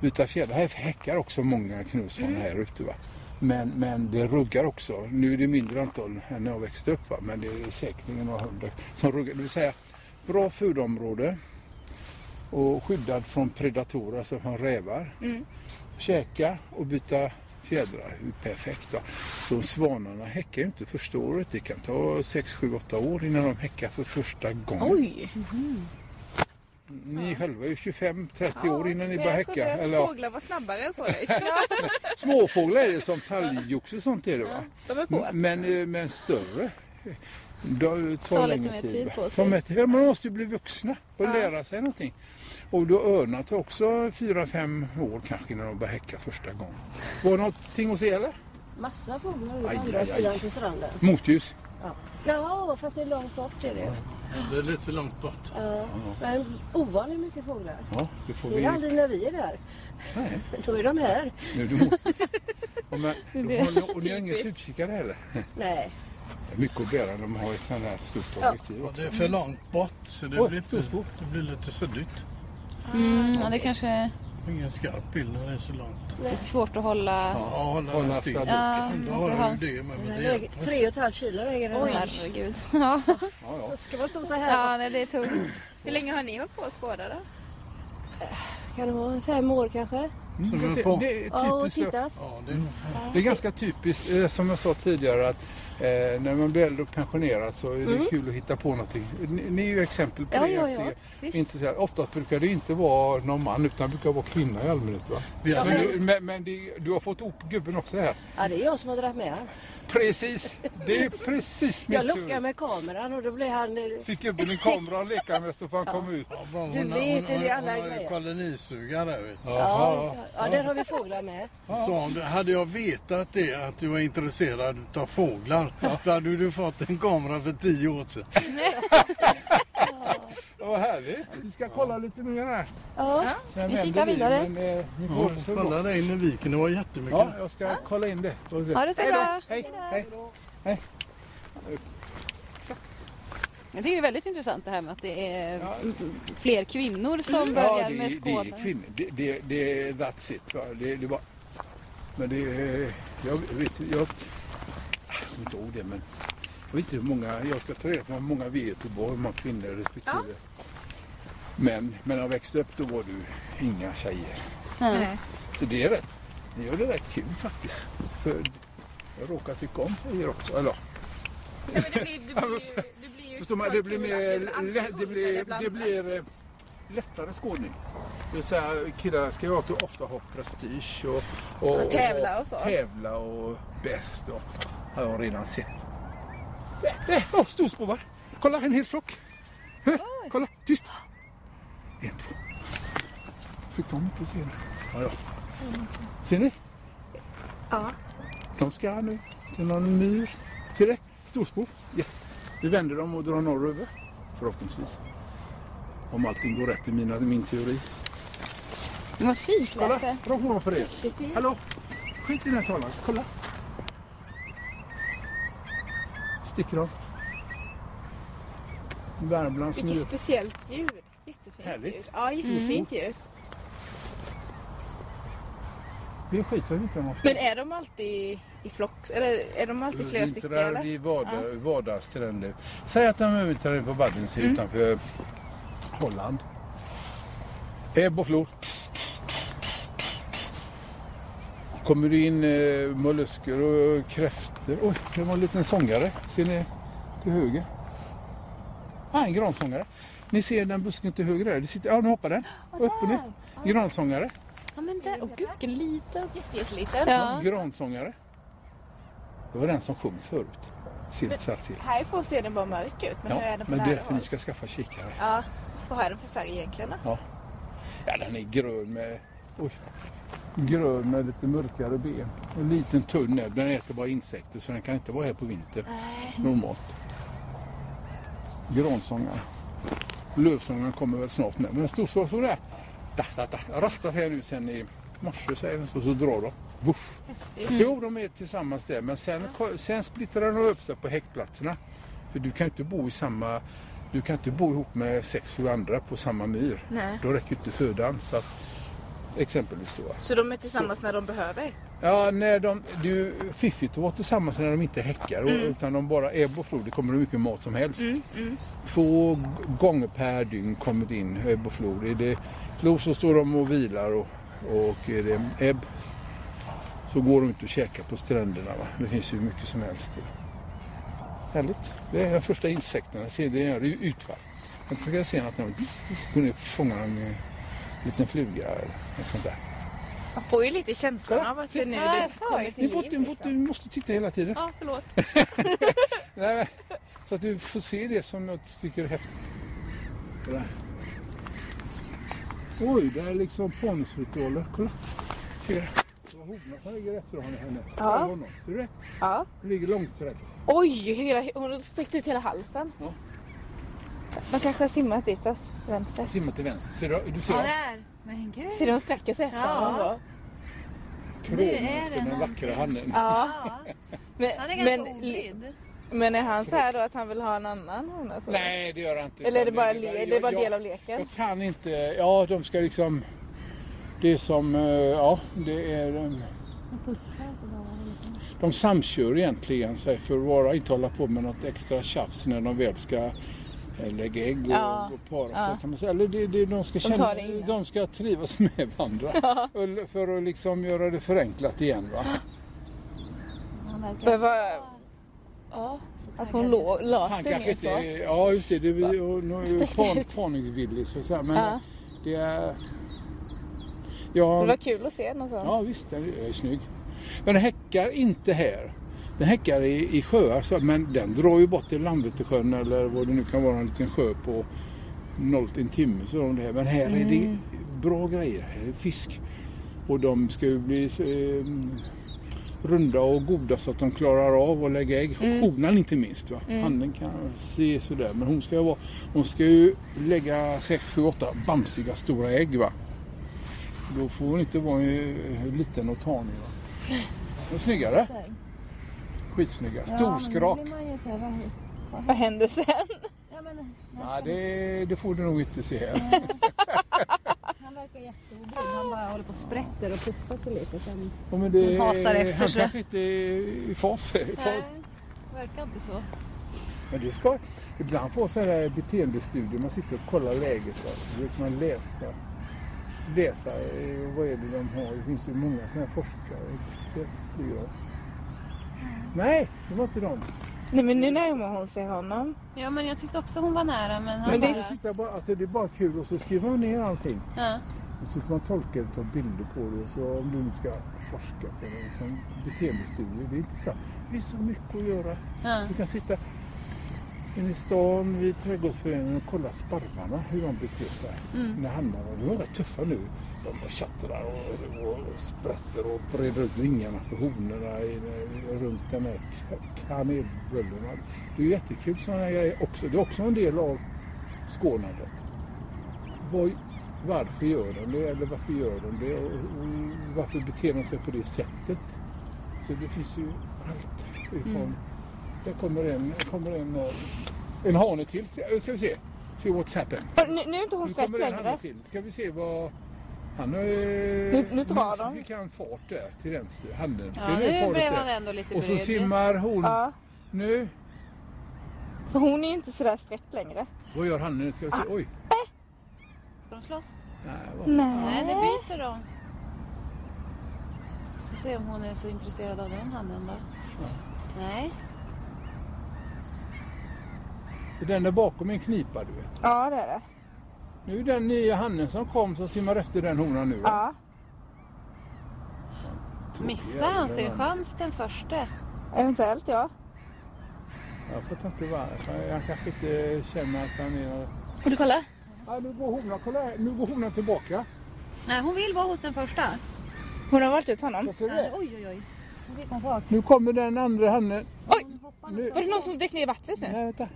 byta fjädrar. Här häckar också många knällsvanar mm. här ute va. Men, men det ruggar också. Nu är det mindre antal än när jag växte upp va. Men det är säkerligen några hundra som ruggar. Det vill säga bra foderområde och skyddad från predatorer, alltså från rävar. Mm. Käka och byta fjädrar, hur perfekt va? Så svanarna häckar ju inte första året. Det kan ta sex, sju, åtta år innan de häckar för första gången. Oj. Mm-hmm. Ni ja. Själva är ju tjugofem trettio ja, år innan ni börjar häcka. Eller... Fåglar var snabbare än så. Småfåglar är det som talgox och sånt är det va? Ja, de är på men, men större. Då tar lite mer tid, tid på sig. Ja, man måste ju bli vuxna och ja. Lära sig någonting. Och då örnar det också fyra, fem år kanske innan de börjar häcka första gången. Var det någonting att se eller? Massa fåglar på andra sidan till stranden. Motljus? Ja. Ja, fast det är långt bort är det. Ja, det är lite långt bort. Ja, ja. Men ovanligt mycket fåglar. Ja, det får vi. Det är aldrig när vi är där. Nej. Då är de här. Nu du måste. Och, men, de har, och ni har inget utkikare heller? Nej. Det är mycket att bära, de har ett sådant här stort objektiv ja. Också. Det är för långt bort så det, oh, blir, lite, det blir lite suddigt. Mm, ja, det kanske... Ingen skarp bild när det är så långt. Det är svårt att hålla... Ja, hålla, hålla stigen. Ja, då har du det med mig. Det väger tre och ett halvt kilo väger den. Oj, herregud. Ja. Ja, ja. Det ska vara stå så här. Ja, nej, det är tungt. Hur länge har ni hållit på att spåra då? Kan det vara fem år kanske? Mm. Så det, är det, är typiskt, ja, ja, det, är, det är ganska typiskt, eh, som jag sa tidigare, att eh, när man blir äldre och pensionerad så är det mm. kul att hitta på någonting. Ni, ni är ju exempel på ja, det. Ja, ja, det inte så här, ofta brukar det inte vara någon man utan brukar vara kvinna i allmänhet. Va? Ja, men du, men, men det, du har fått upp gubben också här. Ja, det är jag som har dragit med här. Precis, det är precis min tur. Jag lockade med kameran och då blev han... Fick gubben en kamera och lekade med så får han ja. Komma ut. Ja, hon, du hon, vet hon, hon, alla hon, hon har ju kolonisugare, vet du. Ja. Ja, där har vi fåglar med. Så, hade jag vetat det, att du var intresserad av fåglar, ja. Då hade du fått en kamera för tio år sedan. Ja, vad härligt. Vi ska kolla ja. Lite mer här. Ja, sen vi kikar vidare. Vi, men, eh, vi ja, vi kollade där inne i viken, det var jättemycket. Ja, jag ska ja. Kolla in det. Ha det så bra. Hej, hej, hej. Jag tycker det är väldigt intressant det här med att det är ja. Fler kvinnor som börjar ja, det, med skådare. Ja, det är kvinnor. Det, det, det, that's it. Det, det var... Men det... Jag vet jag, jag inte ihåg det, men... Jag vet inte hur många... Jag ska ta reda på hur många vi är i Göteborg, hur många kvinnor respektive. Ja. Men, men när jag växte upp då var du inga tjejer. Mm. Så det är rätt... Det gör det rätt kul faktiskt. För jag råkar tycka om tjejer också, eller... Ja, men det blir, det blir ju... Man, det blir, mer, lä, det blir, det blir eh, lättare skådning. Det vill säga, killar ska ju ofta ha prestige och, och, och, tävla, och så. Tävla och bäst. Och, har jag redan sett. Äh, äh, oh, storspåvar! Kolla, en hel flock! Hör, kolla, tyst! En, två. Fick de inte se det? Ja, ja. Ser ni? Ja. De ska nu till någon myr. Ser det? Storspår. Ja. Vi vänder dem och drar norröver. Förhoppningsvis. Om allting går rätt i mina, min teori. Vad fint lät det. Kolla, dra för er. Hallå? Skit i den här talaren. Kolla. Sticker av. Värmlands myr. Vilket speciellt ljud. Jättefint. Härligt. Ljud. Ja, jättefint mm. ljud. Det skiter vi inte om. Men är de alltid i flock? Eller är de alltid flera stycken? Inte där vid vardagstränder. Ja. Säg att de är ute på Badensee mm. utanför Holland. Ebb och flor. Kommer du in eh, mollusker och kräfter. Oj, det var en liten sångare. Ser ni till höger? Ah, en gransångare. Ni ser den busken till höger där. Det sitter, ja, nu hoppar den. Oh, upp och ner. Oh. Gransångare. Ja, men där. Åh, oh, gud, vilken liten. Jätteliten. Ja. Gransångare. Det var den som sjung förut. Siltsartil. Härifrån ser den bara mörk ut. Men ja, är den på men det är därför ni ska skaffa kikare. Ja, och här är den för färg egentligen. Då? Ja. Ja, den är grön med... Oj. Grön med lite mörkare ben. En liten tunn näbb. Den äter bara insekter så den kan inte vara här på vinter. Nej. Normalt. Gransångare. Lövsångaren kommer väl snart med. Men stod så, så där. Da, da, da. Jag har rastat här nu sen i morse så, så, så drar de. Vuff. Mm. Jo, de är tillsammans där. Men sen, sen splittrar de upp sig på häckplatserna. För du kan inte bo i samma... Du kan inte bo ihop med sex och andra på samma myr. Nej. Då räcker inte födan. Så att, exempelvis då. Så de är tillsammans så. När de behöver? Ja, när de, det är ju fiffigt att vara tillsammans när de inte häckar. Mm. Och, utan de bara ebb och flod. Det kommer hur mycket mat som helst. Mm, mm. Två gånger per dygn kommer det in ebb och flod. Är det flod så står de och vilar. Och, och är det ebb så går de inte och käkar på stränderna. Va? Det finns ju mycket som helst till. Härligt. Det är den första insekterna. Det är ju utfall. Jag ska se att de kunde fånga en liten fluga eller något sånt där. Man får ju lite känslan ja, av att det nu ja, det kommer till liv. Ni liksom. Du måste titta hela tiden. Ja, förlåt. Nej, men, så att du får se det som jag tycker är häftigt. Där. Oj, där är liksom ponusritualer. Kolla. Ser du? Hon ligger efter henne. Ja. Ser du det? Ja. Hon ligger långsträckt. Oj, hela, hon sträckte ut hela halsen. Ja. Man kanske har simmat dit oss, till vänster. Simmat till vänster. Ser du? Du ser ja, där. Men gud. Ser du hon sträcker sig efter ja. Tråd efter den vackra handen. Ja. Men, ja, det är ganska men, olydd. Men är han så här då att han vill ha en annan hona? Nej, det gör han inte. Eller är det bara, det, det, det är bara jag, del av leken? Jag kan inte. Ja, de ska liksom... Det är som, ja, det är... De samkör egentligen sig för att vara, inte hålla på med något extra tjafs när de väl ska lägga ägg och, ja. Och para ja. Sig. Kan man säga. Eller det, det, de, ska de, känna, det de ska trivas med varandra ja. För att liksom göra det förenklat igen, va? Det var... Ja, alltså hon låg, la sig ner så. Ja, just det. Det är parningsvillig så att säga. Men ja. Det är... Ja, det var kul att se någonstans. Ja visst, den är snygg. Men den häckar inte här. Den häckar i, i sjöar, så, men den drar ju bort till Landvettersjön eller vad det nu kan vara, en liten sjö på noll till en timme. Så de här. Men här mm. är det bra grejer, här är fisk. Och de ska ju bli eh, runda och goda så att de klarar av att lägga ägg. Mm. Honan inte minst, va? Mm. Hannen kan se sådär, men hon ska ju, vara, hon ska ju lägga sex, sju, åtta bamsiga stora ägg, va? Då får hon inte vara liten och tanig. Hon är snyggare. Skitsnyggare. Storskrak. Ja, vad händer sen? Ja, men, nej, nej, det, det får du nog inte se här. Han verkar jätteobrydd. Han bara håller på och sprätter och puffar sig lite. Sen ja, men det, han hasar efter sig. Han kanske inte är i fas. Nej, verkar inte så. Men det är skoj. Ibland får så här beteendestudier. Man sitter och kollar läget. Så brukar man läsa. Läsa, vad är det de har? Det finns ju många sådana här forskare. Det gör. Nej, det var inte de. Nej, men nu närmar hon sig honom. Ja, men jag tyckte också hon var nära. Men, han men det, bara... Sitter bara, alltså, det är bara kul och så skriver man ner allting. Ja. Och så får man tolka och ta bilder på det. Och så om du ska forska på det. Liksom, beteendestudier, det är inte så. Det är så mycket att göra. Ja. Du kan sitta... in i stan vid trädgårdsföreningen och kolla sparvarna, hur de beter sig. Mm. När hamnarna, de är rätt tuffa nu. De har tjattrar och, och sprätter och breder ut vingarna på honorna i, i, runt den här kanelbrullorna. Det är jättekul sådana grejer också. Det är också en del av skånandet. Var, varför gör de det? Eller varför gör de det? Och, och varför beter de sig på det sättet? Så det finns ju allt ifrån... Mm. Det kommer en, kommer en, en hane till. Ska vi se? Se what's happened. Nu, nu är inte hon släppt längre. Ska vi se vad... Han har ju... Nu, nu tar de. Nu fick han fart där till vänster. Handen. Ja, nu blev han ändå lite bred. Och så simmar hon. Ja. Nu. För hon är inte sådär sträckt längre. Vad gör han nu? Ska vi se? Oj. Ska de slåss? Nej. Vad... Nej, det byter de. Vi får se om hon är så intresserad av den handen då. Ja. Nej. Den där bakom är en knipa, du vet. Ja, det är det. Nu är den nya hannen som kom som simmar efter den honan nu. Va? Ja. Missar han sin chans den första? Eventuellt, ja. Jag fattar inte varför. Han kanske inte känner att han är... Vill du kolla? Ja, nu går honan, kolla. Nu går honan tillbaka. Nej, hon vill vara hos den första. Hon har varit ut honom. Oj, oj, oj. Nu kommer den andra hannen. Oj! Nu... Var det någon som dök ner i vattnet nu? Nej, vänta.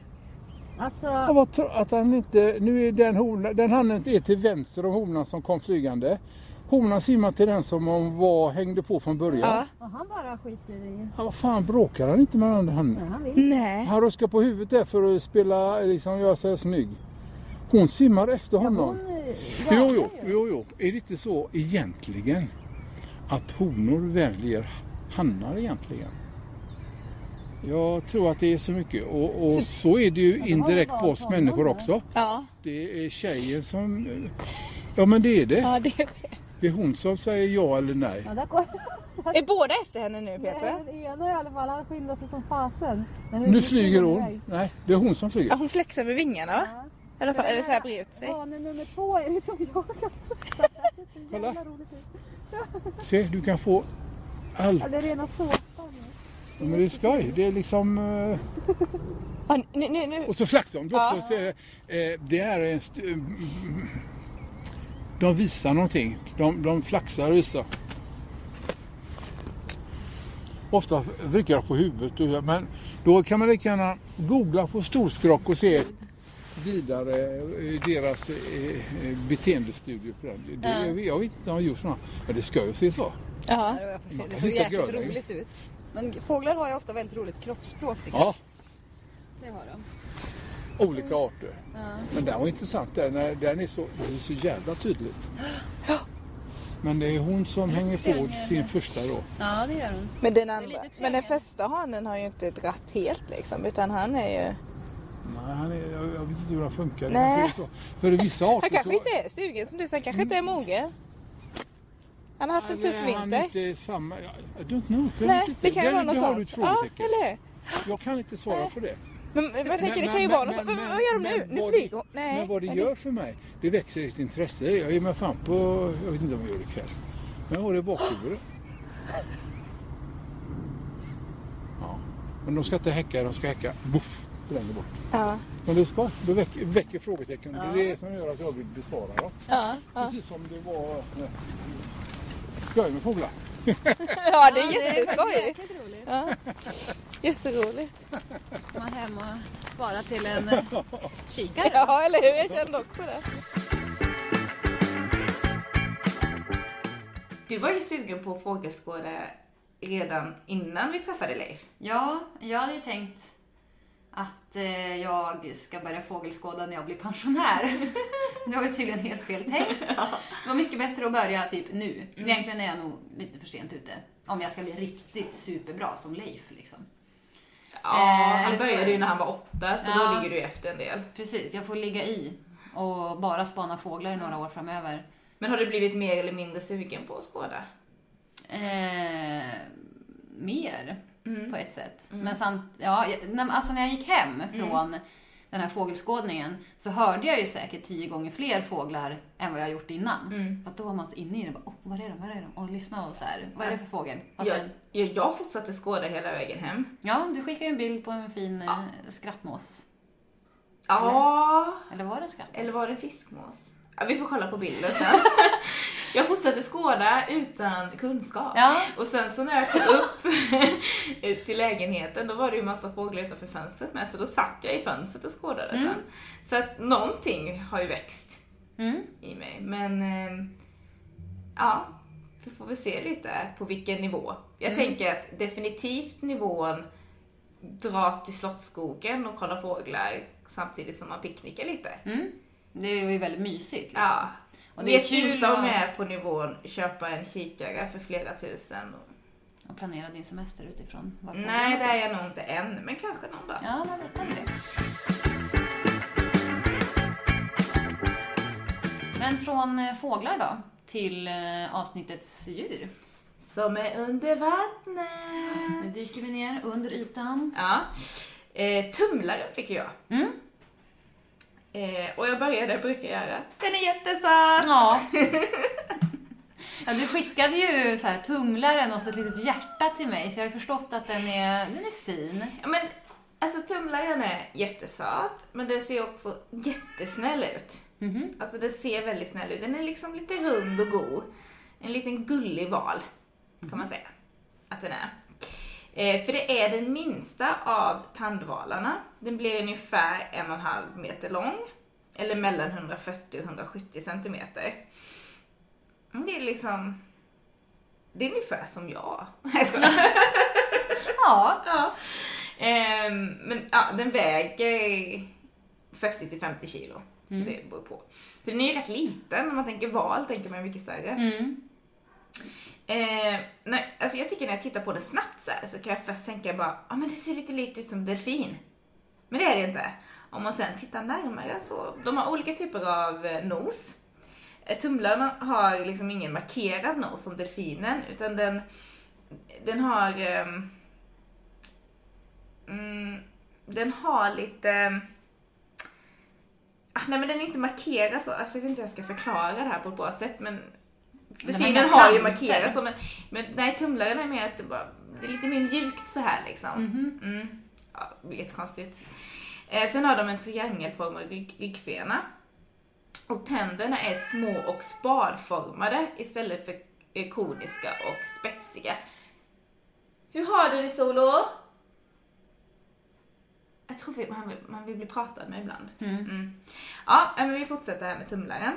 Alltså... Jag var tro- att han inte, nu är den, hona, den hannen är till vänster om honan som kom flygande. Honan simmar till den som hon var, hängde på från början. Ja. Och han bara skiter i. Ja, vad fan, bråkar han inte med den andra hannen? Nej, han vill. Nej. Han ruskar på huvudet där för att spela, liksom, göra sig snygg. Hon simmar efter honom. Ja, hon... jo, jo, jo, jo. Är det inte så egentligen att honor väljer hannar egentligen? Jag tror att det är så mycket. Och, och så är det ju indirekt på oss människor också. Ja. Det är tjejen som... Ja, men det är det. Ja, det är det. Är hon som säger ja eller nej? Ja, där går... Är båda efter henne nu, Peter? Nej, den ena i alla fall. Han skyndar sig som fasen. Nu flyger hon. Väg. Nej, det är hon som flyger. Ja, hon flexar med vingarna, va? Ja. I alla fall, eller så här brer ut sig. Barnen nummer två är det som jag kan... Kolla. Se, du kan få allt. Ja, det är rena såtan nu. Men det är skoj, det är liksom... Uh... Ah, nu, nu, nu. Och så flaxar de också. Så, uh, det är en... St- uh, de visar någonting. De, de flaxar och visar. Ofta vrickar de på huvudet. Men då kan man lika gärna googla på storskrock och se vidare deras uh, beteendestudier på den. Det, uh. Jag vet inte om de gjort sådana. Men det ska ju se så. Ja, det såg jäkligt roligt ut. Men fåglar har ju ofta väldigt roligt kroppsspråk. Ja. Det har de. Olika arter. Ja. Men den var intressant. Den är, den är, så, den är så jävla tydligt. Ja. Men det är hon som hänger på sin första då. Ja, det gör hon. Men den, andra, men den första hanen har ju inte dratt helt liksom. Utan han är ju... Nej, han är, jag, jag vet inte hur han funkar. Nej. Så, för vissa arter han kanske så... inte är sugen som du sa. Han kanske inte är mogen. Han har haft en tuff vinter. Han är inte samma... I don't know. Nej, inte. Det kan ju vara något sånt. Ja, eller? Jag kan inte svara Nej. På det. Men, men jag tänker, men, det kan ju men, vara något sånt. Vad gör de nu? Nu flyger hon. Nej. Men vad det gör för mig, det växer ett intresse. Jag är med fan på... Jag vet inte om jag gör det ikväll. Men jag har det i bakhuvudet. Ja. Men de ska inte häcka, de ska häcka. Vuff! Längre bort. Ja. Men det är spart. Då väcker, väcker frågetecken. Ja. Det är det som gör att jag vill besvara. Då. Ja. Ja. Precis som det var... Nej. Skoj med fåglar. Ja, det är jätteskoj. Ja, jätteroligt. Man är hemma och spara till en kikare. Ja, eller hur? Jag kände också det. Du var ju sugen på att fågelskåda redan innan vi träffade Leif. Ja, jag hade ju tänkt att jag ska börja fågelskåda när jag blir pensionär. Det var ju tydligen helt fel tänkt. Det var mycket bättre att börja typ nu. Mm. Egentligen är jag nog lite för sent ute. Om jag ska bli riktigt superbra som Leif liksom. Ja, eh, han började ju när han var åtta. Så ja, då ligger du efter en del. Precis, jag får ligga i och bara spana fåglar i några år framöver. Men har du blivit mer eller mindre sugen på att skåda? Eh, mer mm. på ett sätt. Mm. Men samt, ja, alltså när jag gick hem från... Mm. den här fågelskådningen, så hörde jag ju säkert tio gånger fler fåglar än vad jag gjort innan. Mm. För att då var man så inne i det. Bara, oh, var är de? Var är de? Och lyssna och så här. Vad är det för fågel? Alltså, jag, jag, jag fortsatte skåda hela vägen hem. Ja, du skickade en bild på en fin ja. skrattmås. Ja. Eller, eller var det skattmås? Eller var det fiskmås? Ja, vi får kolla på bilden sen. Jag fortsatte skåda utan kunskap. Ja. Och sen så när jag kom upp till lägenheten, då var det ju en massa fåglar utanför fönstret med. Så då satt jag i fönstret och skådade mm. sen. Så att någonting har ju växt mm. i mig. Men ja, vi får väl se lite på vilken nivå. Jag mm. tänker att definitivt nivån dra till Slottsskogen och kolla fåglar samtidigt som man picknickar lite. Mm. Det är ju väldigt mysigt. Liksom. Ja. Och det vet är kul inte om jag är på nivån köpa en kikare för flera tusen. Och, och planera din semester utifrån. Varför nej, det är jag nog inte än, men kanske någon dag. Ja, man vet inte det. Men från fåglar då till avsnittets djur. Som är under vattnet. Nu dyker vi ner under ytan. Ja. Eh, tumlaren fick jag. Mm. Eh, och jag började brukar göra. Den är jättesöt. Ja. Ja, du skickade ju så här tumlaren och så ett litet hjärta till mig. Så jag har förstått att den är, den är fin. Ja, men alltså tumlaren är jättesöt. Men den ser också jättesnäll ut. Mm-hmm. Alltså den ser väldigt snäll ut. Den är liksom lite rund och god. En liten gullig val. Mm. Kan man säga att den är. Eh, för det är den minsta av tandvalarna. Den blir ungefär en och en halv meter lång. Eller mellan hundrafyrtio och hundrasjuttio centimeter. Det är liksom... Det är ungefär som jag. Ja. Ja. Eh, men ja, den väger fyrtio till femtio kilo. Så mm. det beror på. Så den är ju rätt liten. Om man tänker val tänker man mycket större. Mm. Eh, nej, alltså jag tycker när jag tittar på det snabbt så, här, så kan jag först tänka bara, ja ah, men det ser lite lite ut som delfin. Men det är det inte. Om man sen tittar närmare så, de har olika typer av nos. Tumlarna har liksom ingen markerad nos som delfinen, utan den, den har, um, den har lite, ah, nej men den är inte markerad så, alltså jag vet inte jag ska förklara det här på ett bra sätt, men delfinen har ju markerat som en... Men nej, tumlaren är mer att det, bara, det är lite mer mjukt så här liksom. Mm-hmm. Mm. Ja, det blir jättekonstigt. Eh, sen har de en triangelformad rygg, ryggfena. Och tänderna är små och sparformade istället för koniska och spetsiga. Hur har du det, Solo? Jag tror vi, man, vill, man vill bli pratad med ibland. Mm. Mm. Ja, men vi fortsätter här med tumlaren.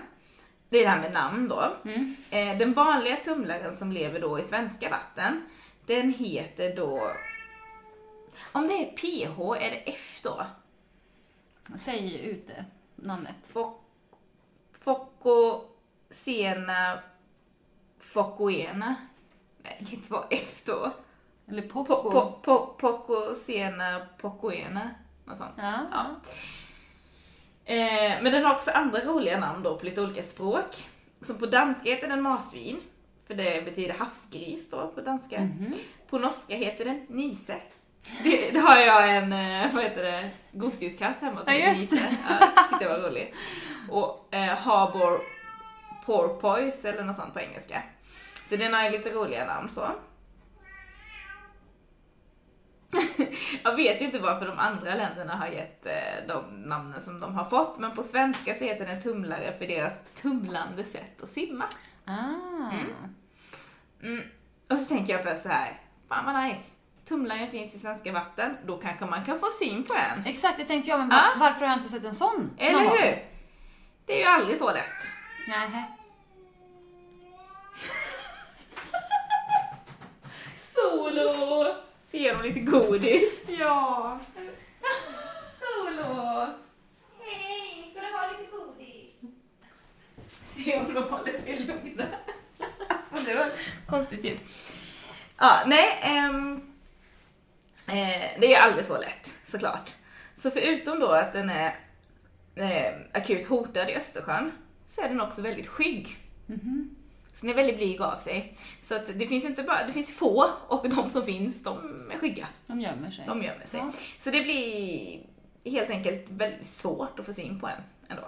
Det är det här med namn då. Mm. Eh, den vanliga tumlaren som lever då i svenska vatten, den heter då... Om det är P H, är det F då? Säg ut det, namnet. Fococena focoena. Nej, det kan inte vara F då. Eller Poco. Fococena focoena. Något sånt. Ja, ja. Men den har också andra roliga namn då på lite olika språk. Som på danska heter den marsvin. För det betyder havsgris då på danska. Mm-hmm. På norska heter den nise. Det, det har jag en, vad heter det, gosedjurskatt hemma som ja, är nise. Ja, tyckte jag var rolig. Och eh, harbor porpoise eller något sånt på engelska. Så den har ju lite roliga namn så. Jag vet ju inte varför de andra länderna har gett de namnen som de har fått. Men på svenska så heter den tumlare för deras tumlande sätt att simma. Ah. Mm. Mm. Och så tänker jag för så här, fan vad nice. Tumlaren finns i svenska vatten, då kanske man kan få syn på en. Exakt, det tänkte jag, men var, ah. varför har jag inte sett en sån? Eller någon hur? Gång? Det är ju aldrig så lätt. Nähä. Solo! Ser de lite godis? Ja. Solo. Hej, ska du ha lite godis? Se om de håller sig lugna. Alltså det var konstigt ljud. Ja, nej. Äm, äh, det är aldrig så lätt, såklart. Så förutom då att den är äh, akut hotad i Östersjön så är den också väldigt skygg. Mhm. Den är väldigt blyg av sig. Så att det finns inte bara, det finns få och de som finns, de är skygga. De gömmer sig. De gömmer sig. Ja. Så det blir helt enkelt väldigt svårt att få syn på en ändå.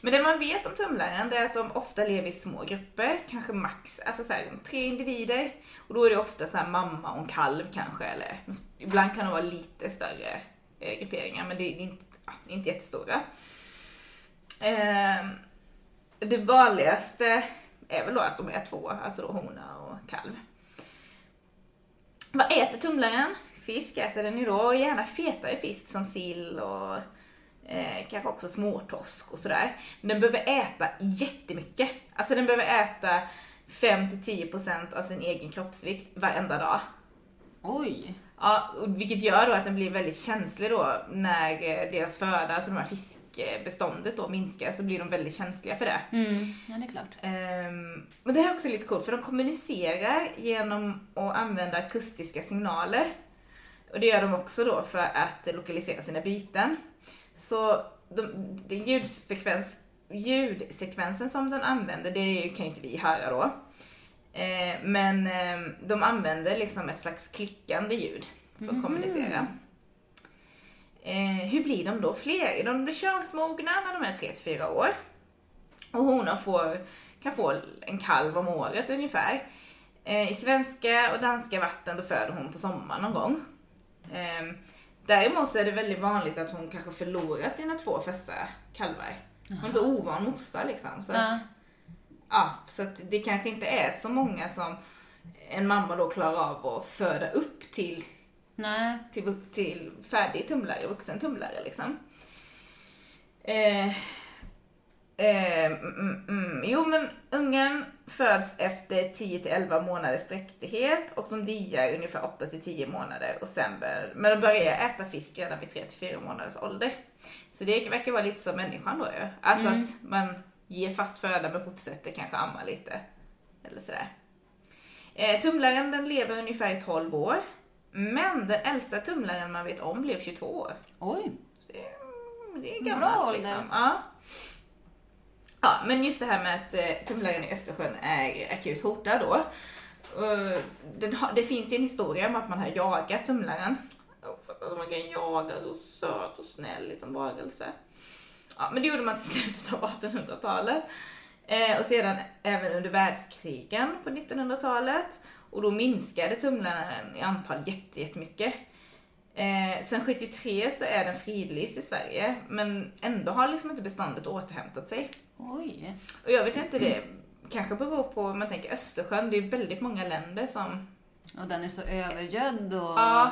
Men det man vet om tumlaren är att de ofta lever i små grupper, kanske max, alltså så här, tre individer. Och då är det ofta så här mamma och en kalv kanske, eller ibland kan det vara lite större grupperingar, men det är inte ja, inte jättestora. Eh, det vanligaste är väl då att de är två, alltså då hona och kalv. Vad äter tumlaren? Fisk äter den ju då, och gärna fetare fisk som sill och eh, kanske också småtorsk och sådär. Men den behöver äta jättemycket. Alltså den behöver äta fem till tio procent av sin egen kroppsvikt varenda dag. Oj! Ja, vilket gör då att den blir väldigt känslig då när deras föda, alltså de här fiskbeståndet då minskar, så blir de väldigt känsliga för det. Mm, ja det är klart. Ehm, men det här är också lite coolt, för de kommunicerar genom att använda akustiska signaler. Och det gör de också då för att lokalisera sina byten. Så de, de ljudfrekvens, ljudsekvensen som den använder, det kan ju inte vi höra då. Eh, men eh, de använder liksom ett slags klickande ljud för att mm-hmm. kommunicera. Eh, hur blir de då fler? De blir könsmogna när de är tre till fyra år. Och honor får, kan få en kalv om året ungefär. Eh, I svenska och danska vatten då föder hon på sommaren någon gång. Eh, däremot så är det väldigt vanligt att hon kanske förlorar sina två första kalvar. Hon är så ovan mossa liksom. Så att, ja, så att det kanske inte är så många som en mamma då klarar av att föda upp till, nej. till, till färdig tumlare, vuxen tumlare liksom. Eh, eh, mm, mm. Jo, men ungen föds efter tio till elva månaders sträcktighet, och de diar ungefär åtta till tio månader, och sen bör, men de börjar äta fisk redan vid tre till fyra månaders ålder. Så det verkar vara lite som människan då ju. Alltså mm. att man ger fast föda men fortsätter kanske amma lite. Eller sådär. Eh, tumlaren den lever ungefär i tolv år. Men den äldsta tumlaren man vet om blev tjugotvå år. Oj! Så det, det är gammalt liksom. Ja. Ja, men just det här med att eh, tumlaren i Östersjön är akut hotad då. Uh, den har, det finns ju en historia om att man har jagat tumlaren. Att man kan jaga så söt och snäll liten varelse. Ja, men det gjorde man till slutet av artonhundratalet. Eh, och sedan även under världskrigen på nittonhundratalet. Och då minskade tumlaren i antal jätte, jättemycket. Eh, sen sjuttiotre så är den fridlyst i Sverige. Men ändå har liksom inte beståndet återhämtat sig. Oj. Och jag vet inte, det kanske beror på, om man tänker Östersjön, det är väldigt många länder som... Och den är så övergödd och... Ja.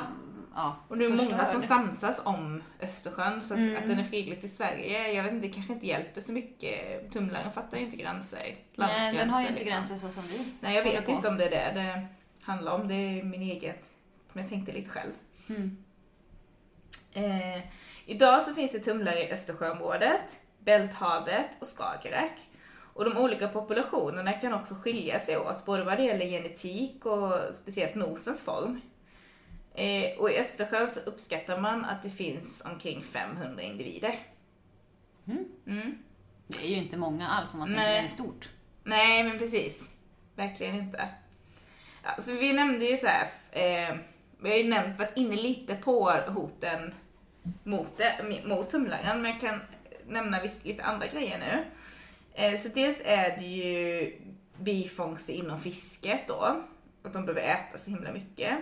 Ja, och nu är många som samsas om Östersjön, så att, mm. att den är fridlyst i Sverige, jag vet inte, det kanske inte hjälper så mycket. Tumlaren fattar inte gränser. Nej, den har ju inte liksom gränser så som vi. Nej, jag vet på. inte om det är det det handlar om, det är min egen, men jag tänkte lite själv. Mm. Eh, idag så finns det tumlare i Östersjöområdet, Bälthavet och Skagerrak. Och de olika populationerna kan också skilja sig åt, både vad det gäller genetik och speciellt nosens form. Eh, och i Östersjön så uppskattar man att det finns omkring femhundra individer. Mm. Mm. Det är ju inte många alls om man tänker det är stort. Nej, men precis. Verkligen inte. Alltså, vi nämnde ju så här, eh, vi har ju nämnt, varit inne lite på hoten mot, mot tumlaren, men jag kan nämna visst, lite andra grejer nu. Eh, så dels är det ju bifångster inom fisket då, att de behöver äta så himla mycket.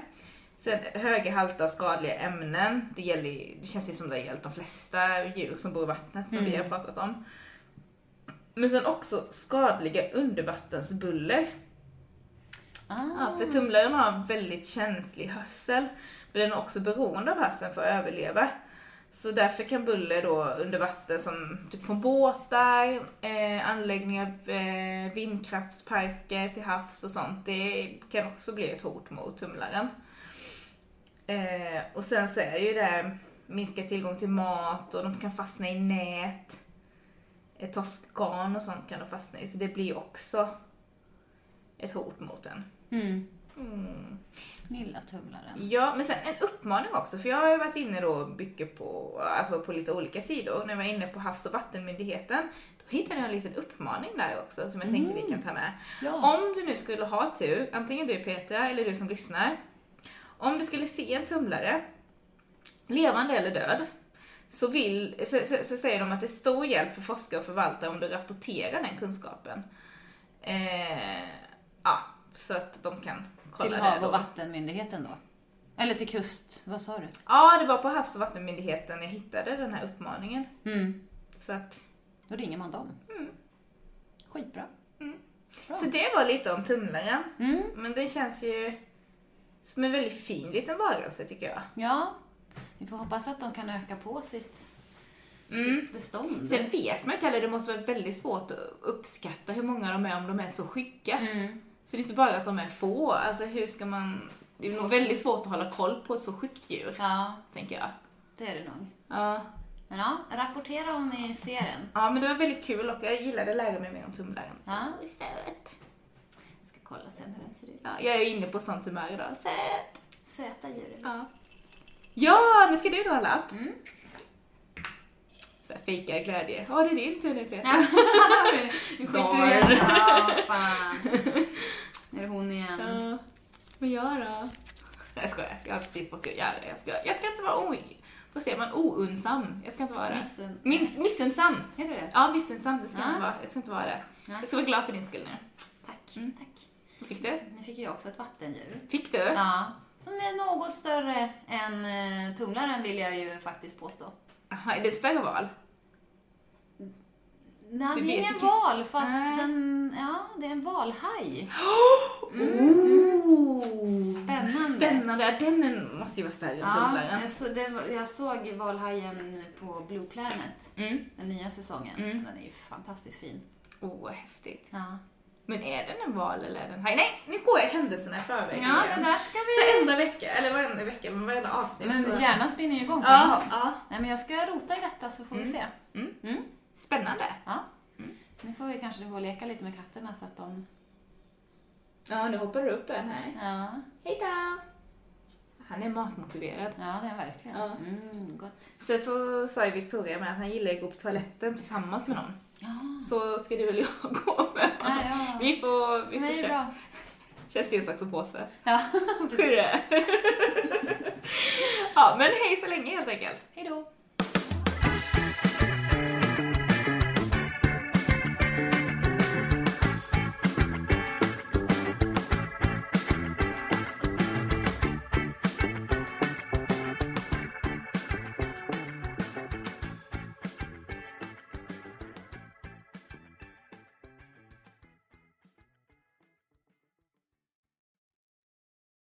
Sen höga halter av skadliga ämnen, det, gäller, det känns ju som det har gällt de flesta djur som bor i vattnet som mm. vi har pratat om. Men sen också skadliga undervattensbuller. Ah. Ja, för tumlaren har väldigt känslig hörsel, men den är också beroende av hörseln för att överleva. Så därför kan buller då under vatten, som typ från båtar, eh, anläggningar, eh, vindkraftsparker till havs och sånt, det kan också bli ett hot mot tumlaren. Eh, och sen så är det ju där minskad tillgång till mat, och de kan fastna i nät, eh, torskgarn och sånt kan de fastna i, så det blir också ett hot mot den. Mm. Mm. Lilla tumlaren. Ja, men sen en uppmaning också, för jag har ju varit inne då mycket på, alltså på lite olika sidor, när jag var inne på Havs- och vattenmyndigheten, då hittade jag en liten uppmaning där också som jag mm. tänkte vi kan ta med. Ja. Om du nu skulle ha tur, antingen du Petra eller du som lyssnar, om du skulle se en tumlare, levande eller död, så, vill, så, så, så säger de att det är stor hjälp för forskare och förvaltare om du rapporterar den kunskapen. Eh, ja, så att de kan kolla det då. Till Hav- och vattenmyndigheten då? Eller till kust, vad sa du? Ja, det var på Havs- och vattenmyndigheten jag hittade den här uppmaningen. Mm. Så att... Då ringer man dem. Mm. Skitbra. Mm. Bra. Så det var lite om tumlaren. Mm. Men det känns ju som en väldigt fin liten varelse tycker jag. Ja, vi får hoppas att de kan öka på sitt... Mm. Bestånd. Sen vet man inte heller, det måste vara väldigt svårt att uppskatta hur många de är om de är så skygga. Mm. Så det är inte bara att de är få, alltså hur ska man, det är nog väldigt svårt att hålla koll på ett så skyggt djur, ja, tänker jag. Det är det nog. Ja. Men ja, rapportera om ni ser den. Ja, men det var väldigt kul och jag gillade att lära mig mer om tumlaren. Ja, det är söt. Jag ska kolla sen hur den ser ut. Ja, jag är inne på sånt humör idag. Söt. Söta djur. Ja. Ja, nu ska du dra en lapp. Mm. Fejkar glädje. Ja, oh, det är din tur nu, Peter. Du skitsuren. Ja, fan. Är det hon igen? Ja. Vad gör då? Jag skojar. Jag har precis fått göra det. Jag ska, jag ska inte vara oj. Vad säger man? Ounsam. Jag ska inte vara det. Missun. Miss, missunsam. Heter det? Ja, missunsam. Det ska ja. inte vara. Jag ska inte vara det. Ja. Jag ska vara glad för din skull nu. Tack. Mm, tack. Vad fick du? Nu fick jag också ett vattendjur. Fick du? Ja. Som är något större än tumlaren vill jag ju faktiskt påstå. Aha, är det större val? Nej, det, det är ingen val, fast äh. den, ja, det är en valhaj. Mm. Oh, spännande. Spännande, den måste ju vara större än tumlaren. Ja, jag, så, det, jag såg valhajen på Blue Planet, mm. den nya säsongen. Mm. Den är ju fantastiskt fin. Åh, oh, häftigt. Ja. Men är den en val eller är den haj? Nej, nu går jag händelserna i förväg. Ja, den där ska vi... Varenda vecka, eller varenda vecka, men varenda avsnitt. Men så... gärna spinner ju igång på ja, en gång. Ja. Nej, men jag ska rota i detta så får mm. vi se. Mm. Mm. Spännande. Ja. Mm. Nu får vi kanske gå och leka lite med katterna så att de... Ja, nu hoppar du upp en här. Ja. Hej då! Han är matmotiverad. Ja, det är verkligen. Ja. Mm, gott. Sen så sa Victoria med att han gillar att gå på toaletten tillsammans med någon. Ja. Så ska du väl jag gå med honom. Ja, ja. Vi får... Vi får bra. Känns det en sax och påse. Ja, precis. Ja, men hej så länge helt enkelt.